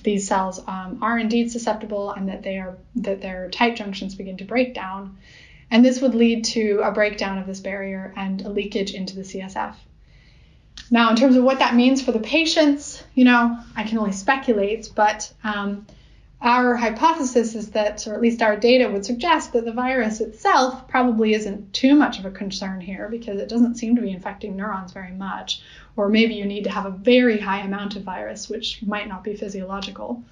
these cells um, are indeed susceptible, and that they are that their tight junctions begin to break down, and this would lead to a breakdown of this barrier and a leakage into the C S F. Now, in terms of what that means for the patients, you know, I can only speculate, but um, our hypothesis is that, or at least our data would suggest, that the virus itself probably isn't too much of a concern here because it doesn't seem to be infecting neurons very much. Or maybe you need to have a very high amount of virus, which might not be physiological.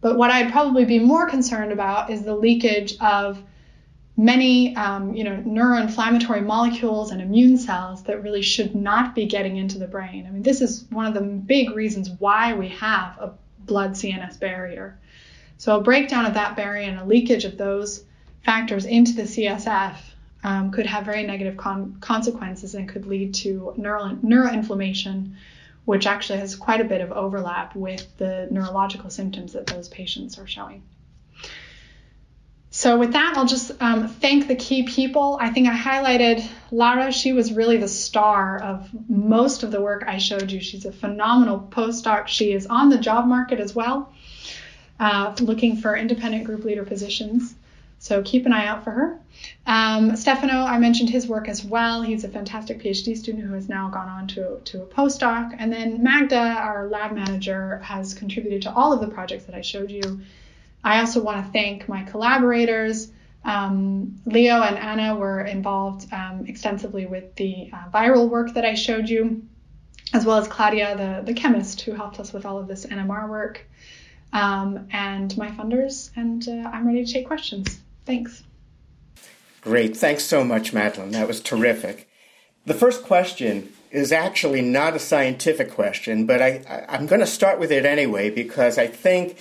But what I'd probably be more concerned about is the leakage of many um, you know, neuroinflammatory molecules and immune cells that really should not be getting into the brain. I mean, this is one of the big reasons why we have a blood-C N S barrier. So a breakdown of that barrier and a leakage of those factors into the C S F um, could have very negative con consequences and could lead to neural neuroinflammation, which actually has quite a bit of overlap with the neurological symptoms that those patients are showing. So with that, I'll just um, thank the key people. I think I highlighted Lara. She was really the star of most of the work I showed you. She's a phenomenal postdoc. She is on the job market as well, Uh, looking for independent group leader positions. So keep an eye out for her. Um, Stefano, I mentioned his work as well. He's a fantastic P H D student who has now gone on to, to a postdoc. And then Magda, our lab manager, has contributed to all of the projects that I showed you. I also want to thank my collaborators. Um, Leo and Anna were involved um, extensively with the uh, viral work that I showed you, as well as Claudia, the, the chemist, who helped us with all of this N M R work. Um, and my funders, and uh, I'm ready to take questions. Thanks. Great. Thanks so much, Madeline. That was terrific. The first question is actually not a scientific question, but I, I, I'm going to start with it anyway, because I think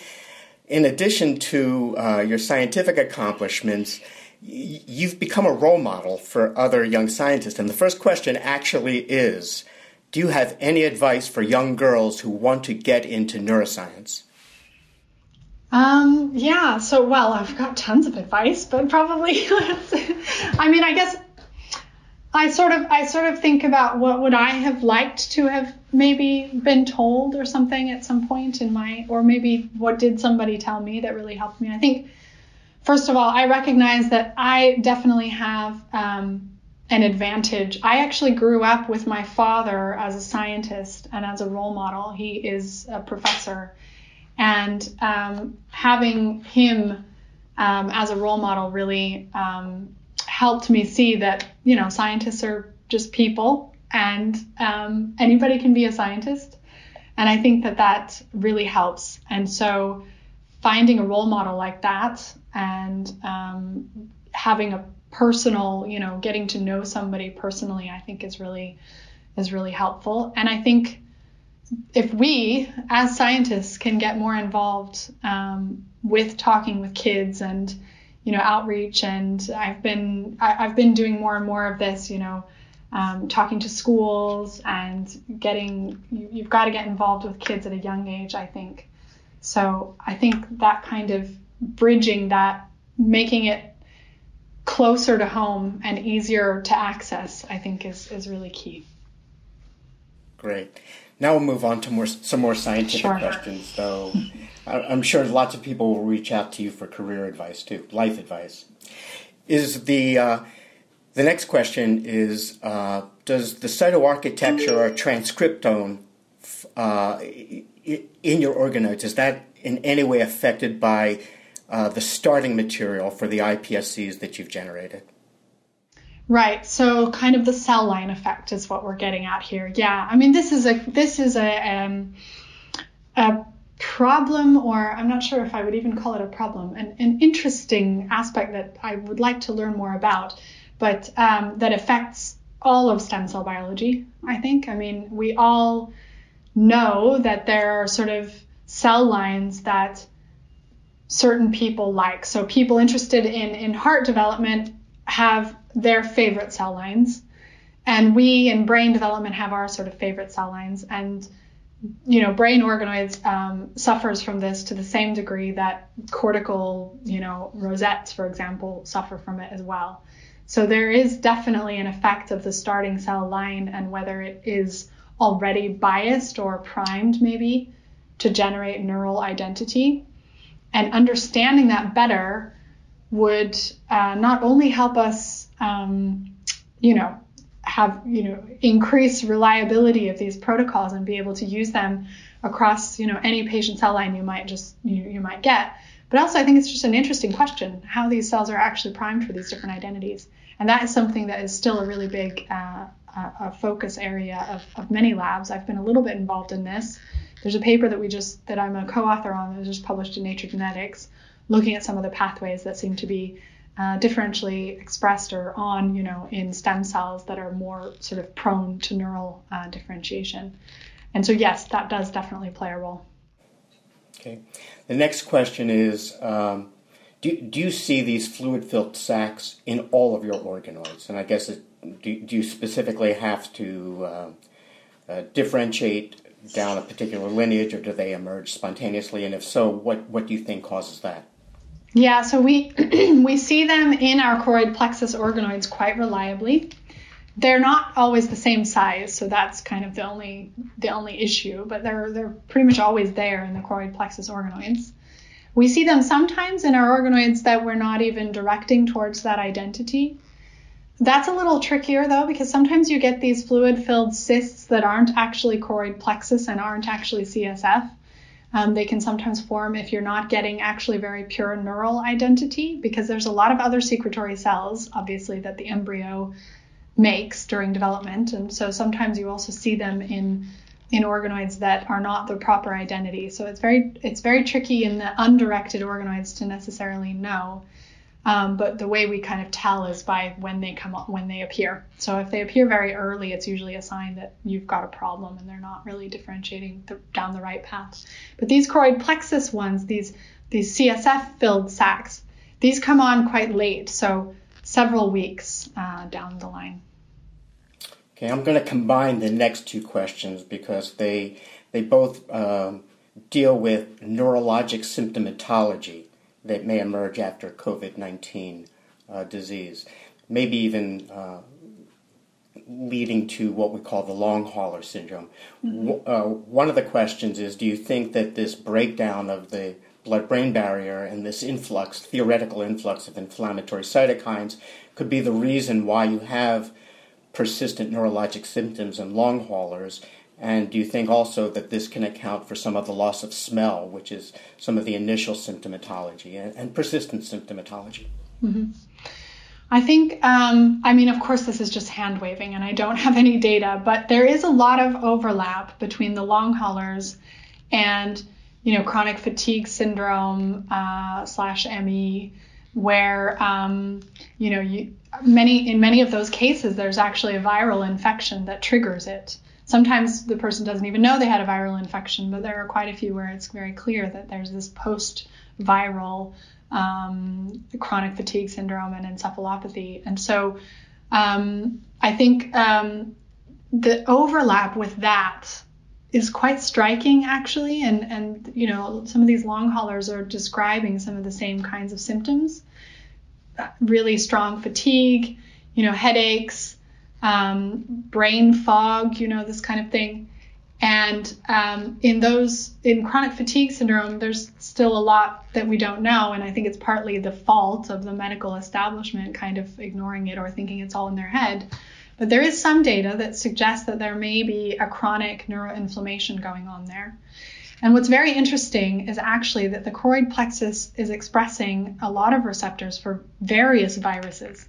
in addition to uh, your scientific accomplishments, you've become a role model for other young scientists. And the first question actually is, do you have any advice for young girls who want to get into neuroscience? Um, yeah, so, well, I've got tons of advice, but probably, I mean, I guess I sort of, I sort of think about what would I have liked to have maybe been told or something at some point in my, or maybe what did somebody tell me that really helped me? I think, first of all, I recognize that I definitely have, um, an advantage. I actually grew up with my father as a scientist and as a role model. He is a professor. And um, having him um, as a role model really um, helped me see that, you know, scientists are just people, and um, anybody can be a scientist. And I think that that really helps. And so finding a role model like that, and um, having a personal, you know, getting to know somebody personally, I think is really, is really helpful. And I think if we, as scientists, can get more involved um, with talking with kids and, you know, outreach, and I've been I, I've been doing more and more of this, you know, um, talking to schools and getting you, you've got to get involved with kids at a young age, I think. So I think that kind of bridging that, making it closer to home and easier to access, I think is is really key. Great. Now we'll move on to more, some more scientific sure. questions. So I'm sure lots of people will reach out to you for career advice too, life advice. Is the uh, the next question is, uh, does the cytoarchitecture or transcriptome uh, in your organoids, is that in any way affected by uh, the starting material for the I P S Cs that you've generated? Right. So kind of the cell line effect is what we're getting at here. Yeah. I mean, this is a this is a um, a problem, or I'm not sure if I would even call it a problem, an, an interesting aspect that I would like to learn more about, but um, that affects all of stem cell biology, I think. I mean, we all know that there are sort of cell lines that certain people like. So people interested in, in heart development have their favorite cell lines, and we in brain development have our sort of favorite cell lines. And, you know, brain organoids um, suffers from this to the same degree that cortical, you know, rosettes, for example, suffer from it as well. So there is definitely an effect of the starting cell line, and whether it is already biased or primed maybe to generate neural identity. And understanding that better would uh, not only help us, um, you know, have, you know, increase reliability of these protocols and be able to use them across, you know, any patient cell line you might just, you, you might get, But also, I think it's just an interesting question, how these cells are actually primed for these different identities. And that is something that is still a really big uh, a focus area of, of many labs. I've been a little bit involved in this. There's a paper that we just that I'm a co-author on that was just published in Nature Genetics, looking at some of the pathways that seem to be uh, differentially expressed or on, you know, in stem cells that are more sort of prone to neural uh, differentiation. And so, yes, that does definitely play a role. Okay. The next question is, um, do, do you see these fluid-filled sacs in all of your organoids? And I guess, it, do, do you specifically have to uh, uh, differentiate down a particular lineage, or do they emerge spontaneously? And if so, what, what do you think causes that? Yeah, so we we see them in our choroid plexus organoids quite reliably. They're not always the same size, so that's kind of the only the only issue, but they're they're pretty much always there in the choroid plexus organoids. We see them sometimes in our organoids that we're not even directing towards that identity. That's a little trickier, though, because sometimes you get these fluid-filled cysts that aren't actually choroid plexus and aren't actually C S F. Um, they can sometimes form if you're not getting actually very pure neural identity, because there's a lot of other secretory cells, obviously, that the embryo makes during development. And so sometimes you also see them in in organoids that are not the proper identity. So it's very it's very tricky in the undirected organoids to necessarily know. Um, but the way we kind of tell is by when they come up, when they appear. So if they appear very early, it's usually a sign that you've got a problem and they're not really differentiating the, down the right path. But these choroid plexus ones, these these C S F-filled sacs, these come on quite late, so several weeks uh, down the line. Okay, I'm going to combine the next two questions because they they both uh, deal with neurologic symptomatology that may emerge after COVID nineteen uh, disease, maybe even uh, leading to what we call the long hauler syndrome. Mm-hmm. W- uh, one of the questions is, do you think that this breakdown of the blood-brain barrier and this influx, theoretical influx of inflammatory cytokines, could be the reason why you have persistent neurologic symptoms in long haulers? And do you think also that this can account for some of the loss of smell, which is some of the initial symptomatology and, and persistent symptomatology? Mm-hmm. I think, um, I mean, of course, this is just hand-waving, and I don't have any data, but there is a lot of overlap between the long haulers and, you know, chronic fatigue syndrome uh, slash ME, where, um, you know, you, many in many of those cases, there's actually a viral infection that triggers it. Sometimes the person doesn't even know they had a viral infection, but there are quite a few where it's very clear that there's this post-viral um, chronic fatigue syndrome and encephalopathy. And so um, I think um, the overlap with that is quite striking, actually. And, and, you know, some of these long haulers are describing some of the same kinds of symptoms, really strong fatigue, you know, headaches, Um, brain fog, you know, this kind of thing. And um, in those, in chronic fatigue syndrome, there's still a lot that we don't know. And I think it's partly the fault of the medical establishment kind of ignoring it or thinking it's all in their head. But there is some data that suggests that there may be a chronic neuroinflammation going on there. And what's very interesting is actually that the choroid plexus is expressing a lot of receptors for various viruses.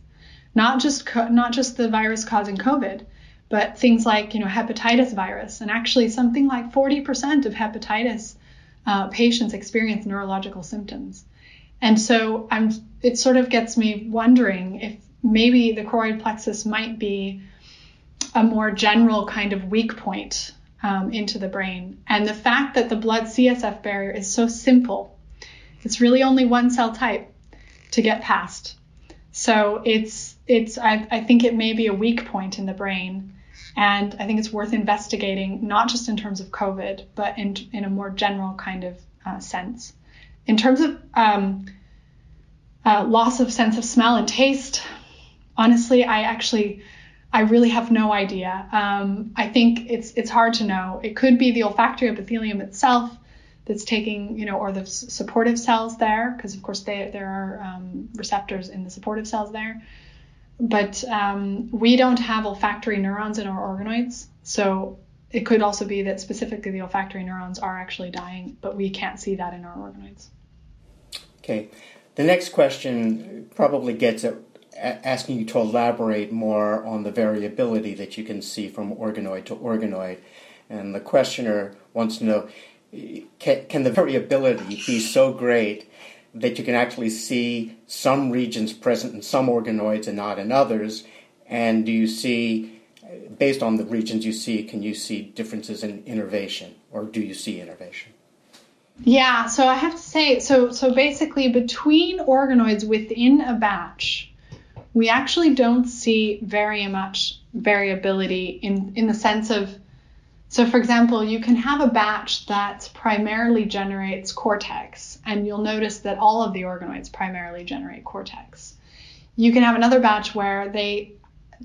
Not just co- not just the virus causing COVID, but things like, you know, hepatitis virus. And actually something like forty percent of hepatitis uh, patients experience neurological symptoms. And so I'm, it sort of gets me wondering if maybe the choroid plexus might be a more general kind of weak point um, into the brain. And the fact that the blood-C S F barrier is so simple, it's really only one cell type to get past. So it's it's I, I think it may be a weak point in the brain, and I think it's worth investigating, not just in terms of COVID, but in in a more general kind of uh, sense. In terms of um, uh, loss of sense of smell and taste, honestly, I actually I really have no idea. Um, I think it's it's hard to know. It could be the olfactory epithelium itself that's taking, you know, or the supportive cells there, because of course they, there are um, receptors in the supportive cells there. But um, we don't have olfactory neurons in our organoids, so it could also be that specifically the olfactory neurons are actually dying, but we can't see that in our organoids. Okay. The next question probably gets at asking you to elaborate more on the variability that you can see from organoid to organoid. And the questioner wants to know, can, can the variability be so great that you can actually see some regions present in some organoids and not in others? And do you see, based on the regions you see, can you see differences in innervation, or do you see innervation? Yeah, so I have to say, so so basically between organoids within a batch, we actually don't see very much variability in, in the sense of, so for example, you can have a batch that primarily generates cortex, and you'll notice that all of the organoids primarily generate cortex. You can have another batch where they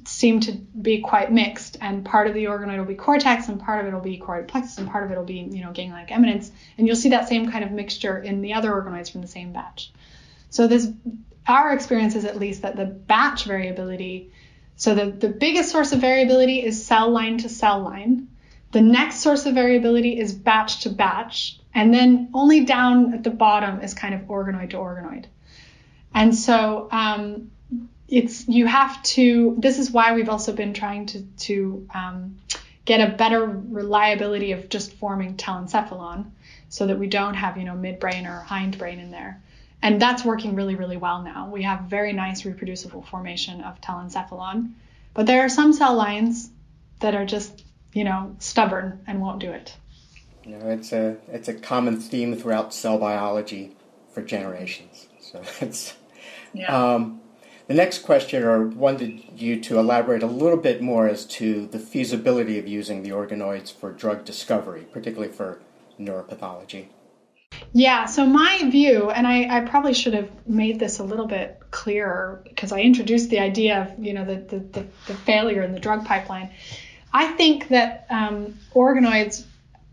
seem to be quite mixed, and part of the organoid will be cortex, and part of it will be choroid plexus, and part of it will be, you know, ganglionic eminence, and you'll see that same kind of mixture in the other organoids from the same batch. So this, our experience is at least that the batch variability, so the, the biggest source of variability is cell line to cell line. The next source of variability is batch to batch, and then only down at the bottom is kind of organoid to organoid. And so um, it's you have to, this is why we've also been trying to, to um, get a better reliability of just forming telencephalon so that we don't have, you know, midbrain or hindbrain in there. And that's working really, really well now. We have very nice reproducible formation of telencephalon. But there are some cell lines that are just, you know, stubborn and won't do it. You know, it's a, it's a common theme throughout cell biology for generations. So it's, yeah. Um, the next questioner wanted you to elaborate a little bit more as to the feasibility of using the organoids for drug discovery, particularly for neuropathology. Yeah, so my view, and I, I probably should have made this a little bit clearer because I introduced the idea of, you know, the, the, the, the failure in the drug pipeline. I think that um, organoids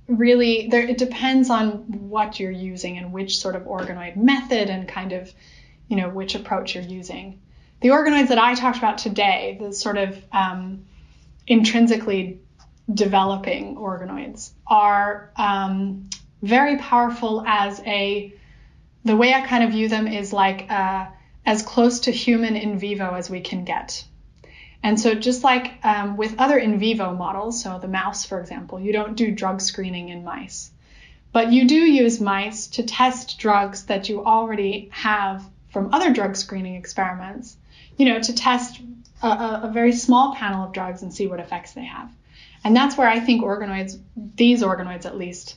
really, there, it depends on what you're using and which sort of organoid method and kind of, you know, which approach you're using. The organoids that I talked about today, the sort of um, intrinsically developing organoids are... Um, very powerful as a, the way I kind of view them is like uh, as close to human in vivo as we can get. And so just like um, with other in vivo models, so the mouse, for example, you don't do drug screening in mice, but you do use mice to test drugs that you already have from other drug screening experiments, you know, to test a, a very small panel of drugs and see what effects they have. And that's where I think organoids, these organoids at least,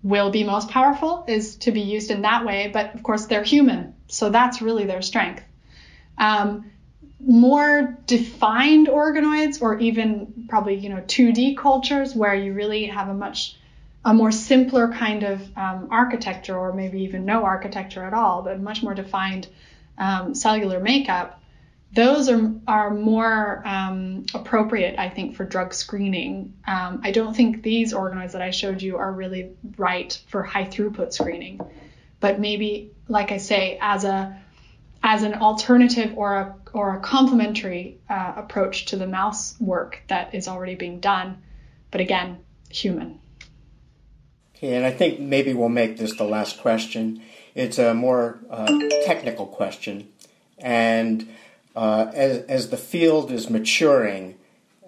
will be most powerful is to be used in that way. But of course, they're human. So that's really their strength. Um, more defined organoids or even probably, you know, two D cultures where you really have a much a more simpler kind of um, architecture or maybe even no architecture at all, but much more defined um, cellular makeup. Those are, are more um, appropriate, I think, for drug screening. Um, I don't think these organoids that I showed you are really right for high-throughput screening. But maybe, like I say, as a as an alternative or a, or a complementary uh, approach to the mouse work that is already being done, but again, human. Okay, and I think maybe we'll make this the last question. It's a more uh, technical question, and... Uh, as, as the field is maturing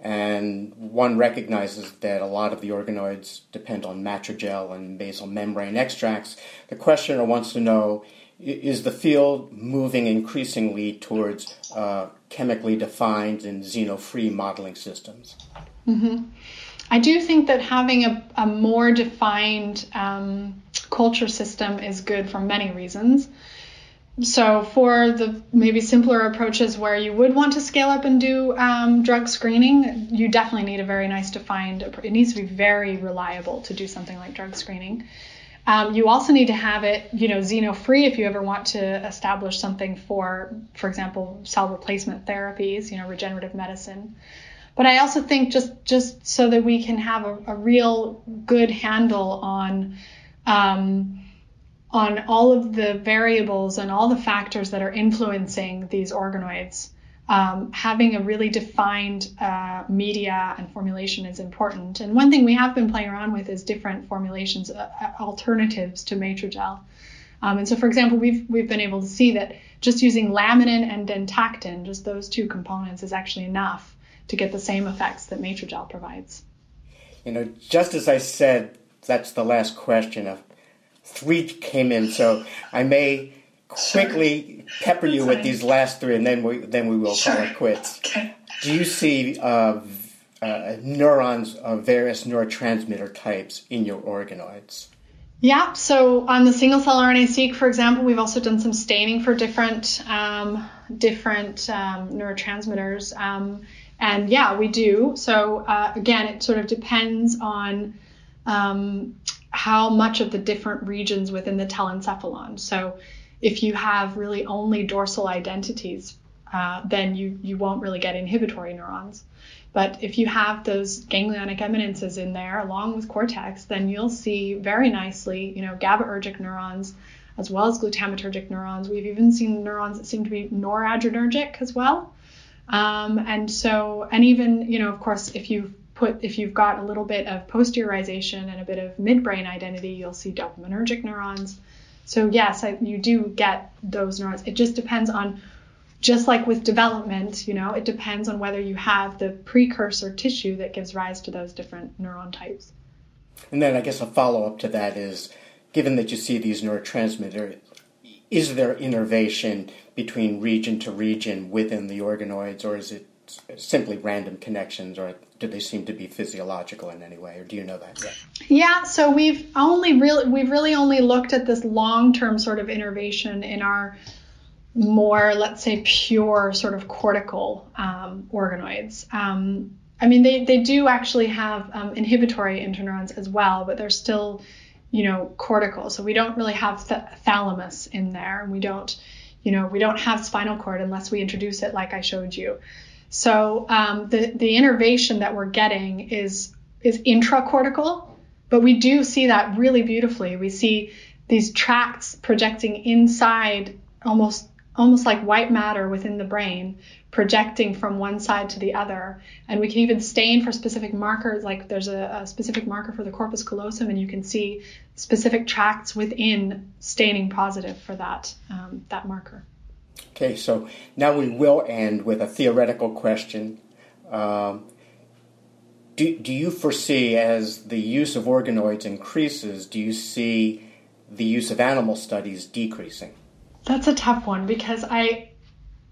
and one recognizes that a lot of the organoids depend on Matrigel and basal membrane extracts, the questioner wants to know, is the field moving increasingly towards uh, chemically defined and xeno-free modeling systems? Mm-hmm. I do think that having a, a more defined um, culture system is good for many reasons. So for the maybe simpler approaches where you would want to scale up and do um, drug screening, you definitely need a very nice defined, it needs to be very reliable to do something like drug screening. Um, you also need to have it, you know, xeno-free if you ever want to establish something for, for example, cell replacement therapies, you know, regenerative medicine. But I also think just, just so that we can have a, a real good handle on um on all of the variables and all the factors that are influencing these organoids. Um, having a really defined uh, media and formulation is important. And one thing we have been playing around with is different formulations, uh, alternatives to Matrigel. Um, and so, for example, we've we've been able to see that just using laminin and dentactin, just those two components, is actually enough to get the same effects that Matrigel provides. You know, just as I said, that's the last question. Of three came in, so I may quickly sure. pepper you with these last three, and then we then we will sure. call it quits. Okay. Do you see uh, uh, neurons of various neurotransmitter types in your organoids? Yeah, so on the single-cell R N A-seq, for example, we've also done some staining for different um, different um, neurotransmitters, um, and yeah, we do. So uh, again, it sort of depends on um, how much of the different regions within the telencephalon. So if you have really only dorsal identities, uh, then you you won't really get inhibitory neurons. But if you have those ganglionic eminences in there, along with cortex, then you'll see very nicely, you know, GABAergic neurons, as well as glutamatergic neurons. We've even seen neurons that seem to be noradrenergic as well. Um, and so, and even, you know, of course, if you've put, if you've got a little bit of posteriorization and a bit of midbrain identity, you'll see dopaminergic neurons. So yes, I, you do get those neurons. It just depends on. Just like with development, you know, it depends on whether you have the precursor tissue that gives rise to those different neuron types. And then I guess a follow-up to that is, given that you see these neurotransmitters, is there innervation between region to region within the organoids, or is it simply random connections, or do they seem to be physiological in any way, or do you know that yet? Yeah, so we've only really we've really only looked at this long-term sort of innervation in our more, let's say, pure sort of cortical um, organoids. Um, I mean, they, they do actually have um, inhibitory interneurons as well, but they're still, you know, cortical. So we don't really have th- thalamus in there, and we don't, you know, we don't have spinal cord unless we introduce it, like I showed you. So um, the the innervation that we're getting is is intracortical, but we do see that really beautifully. We see these tracts projecting inside, almost. almost like white matter within the brain, projecting from one side to the other. And we can even stain for specific markers, like there's a, a specific marker for the corpus callosum, and you can see specific tracts within staining positive for that, um, that marker. Okay, so now we will end with a theoretical question. Um, do, do you foresee, as the use of organoids increases, do you see the use of animal studies decreasing? That's a tough one, because I,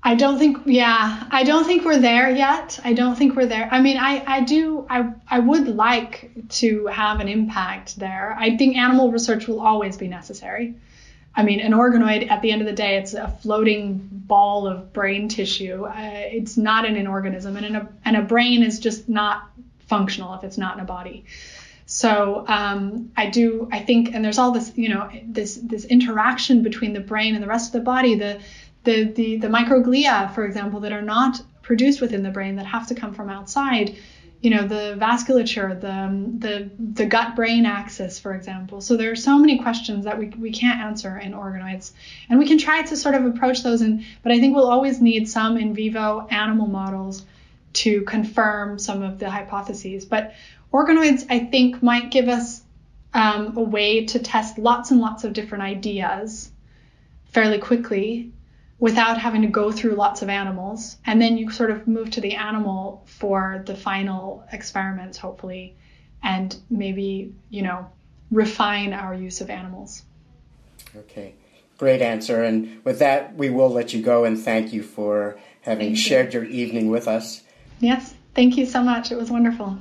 I don't think, yeah, I don't think we're there yet. I don't think we're there. I mean, I, I do, I, I would like to have an impact there. I think animal research will always be necessary. I mean, an organoid, at the end of the day, it's a floating ball of brain tissue. Uh, it's not in an organism, and in a, and a brain is just not functional if it's not in a body. So um, I do, I think, and there's all this, you know, this this interaction between the brain and the rest of the body, the the the, the microglia, for example, that are not produced within the brain, that have to come from outside, you know, the vasculature, the the the gut-brain axis, for example. So there are so many questions that we we can't answer in organoids, and we can try to sort of approach those, and but I think we'll always need some in vivo animal models to confirm some of the hypotheses, but organoids, I think, might give us um, a way to test lots and lots of different ideas fairly quickly without having to go through lots of animals. And then you sort of move to the animal for the final experiments, hopefully, and maybe, you know, refine our use of animals. Okay, great answer. And with that, we will let you go, and thank you for having thank shared you. your evening with us. Yes, thank you so much. It was wonderful.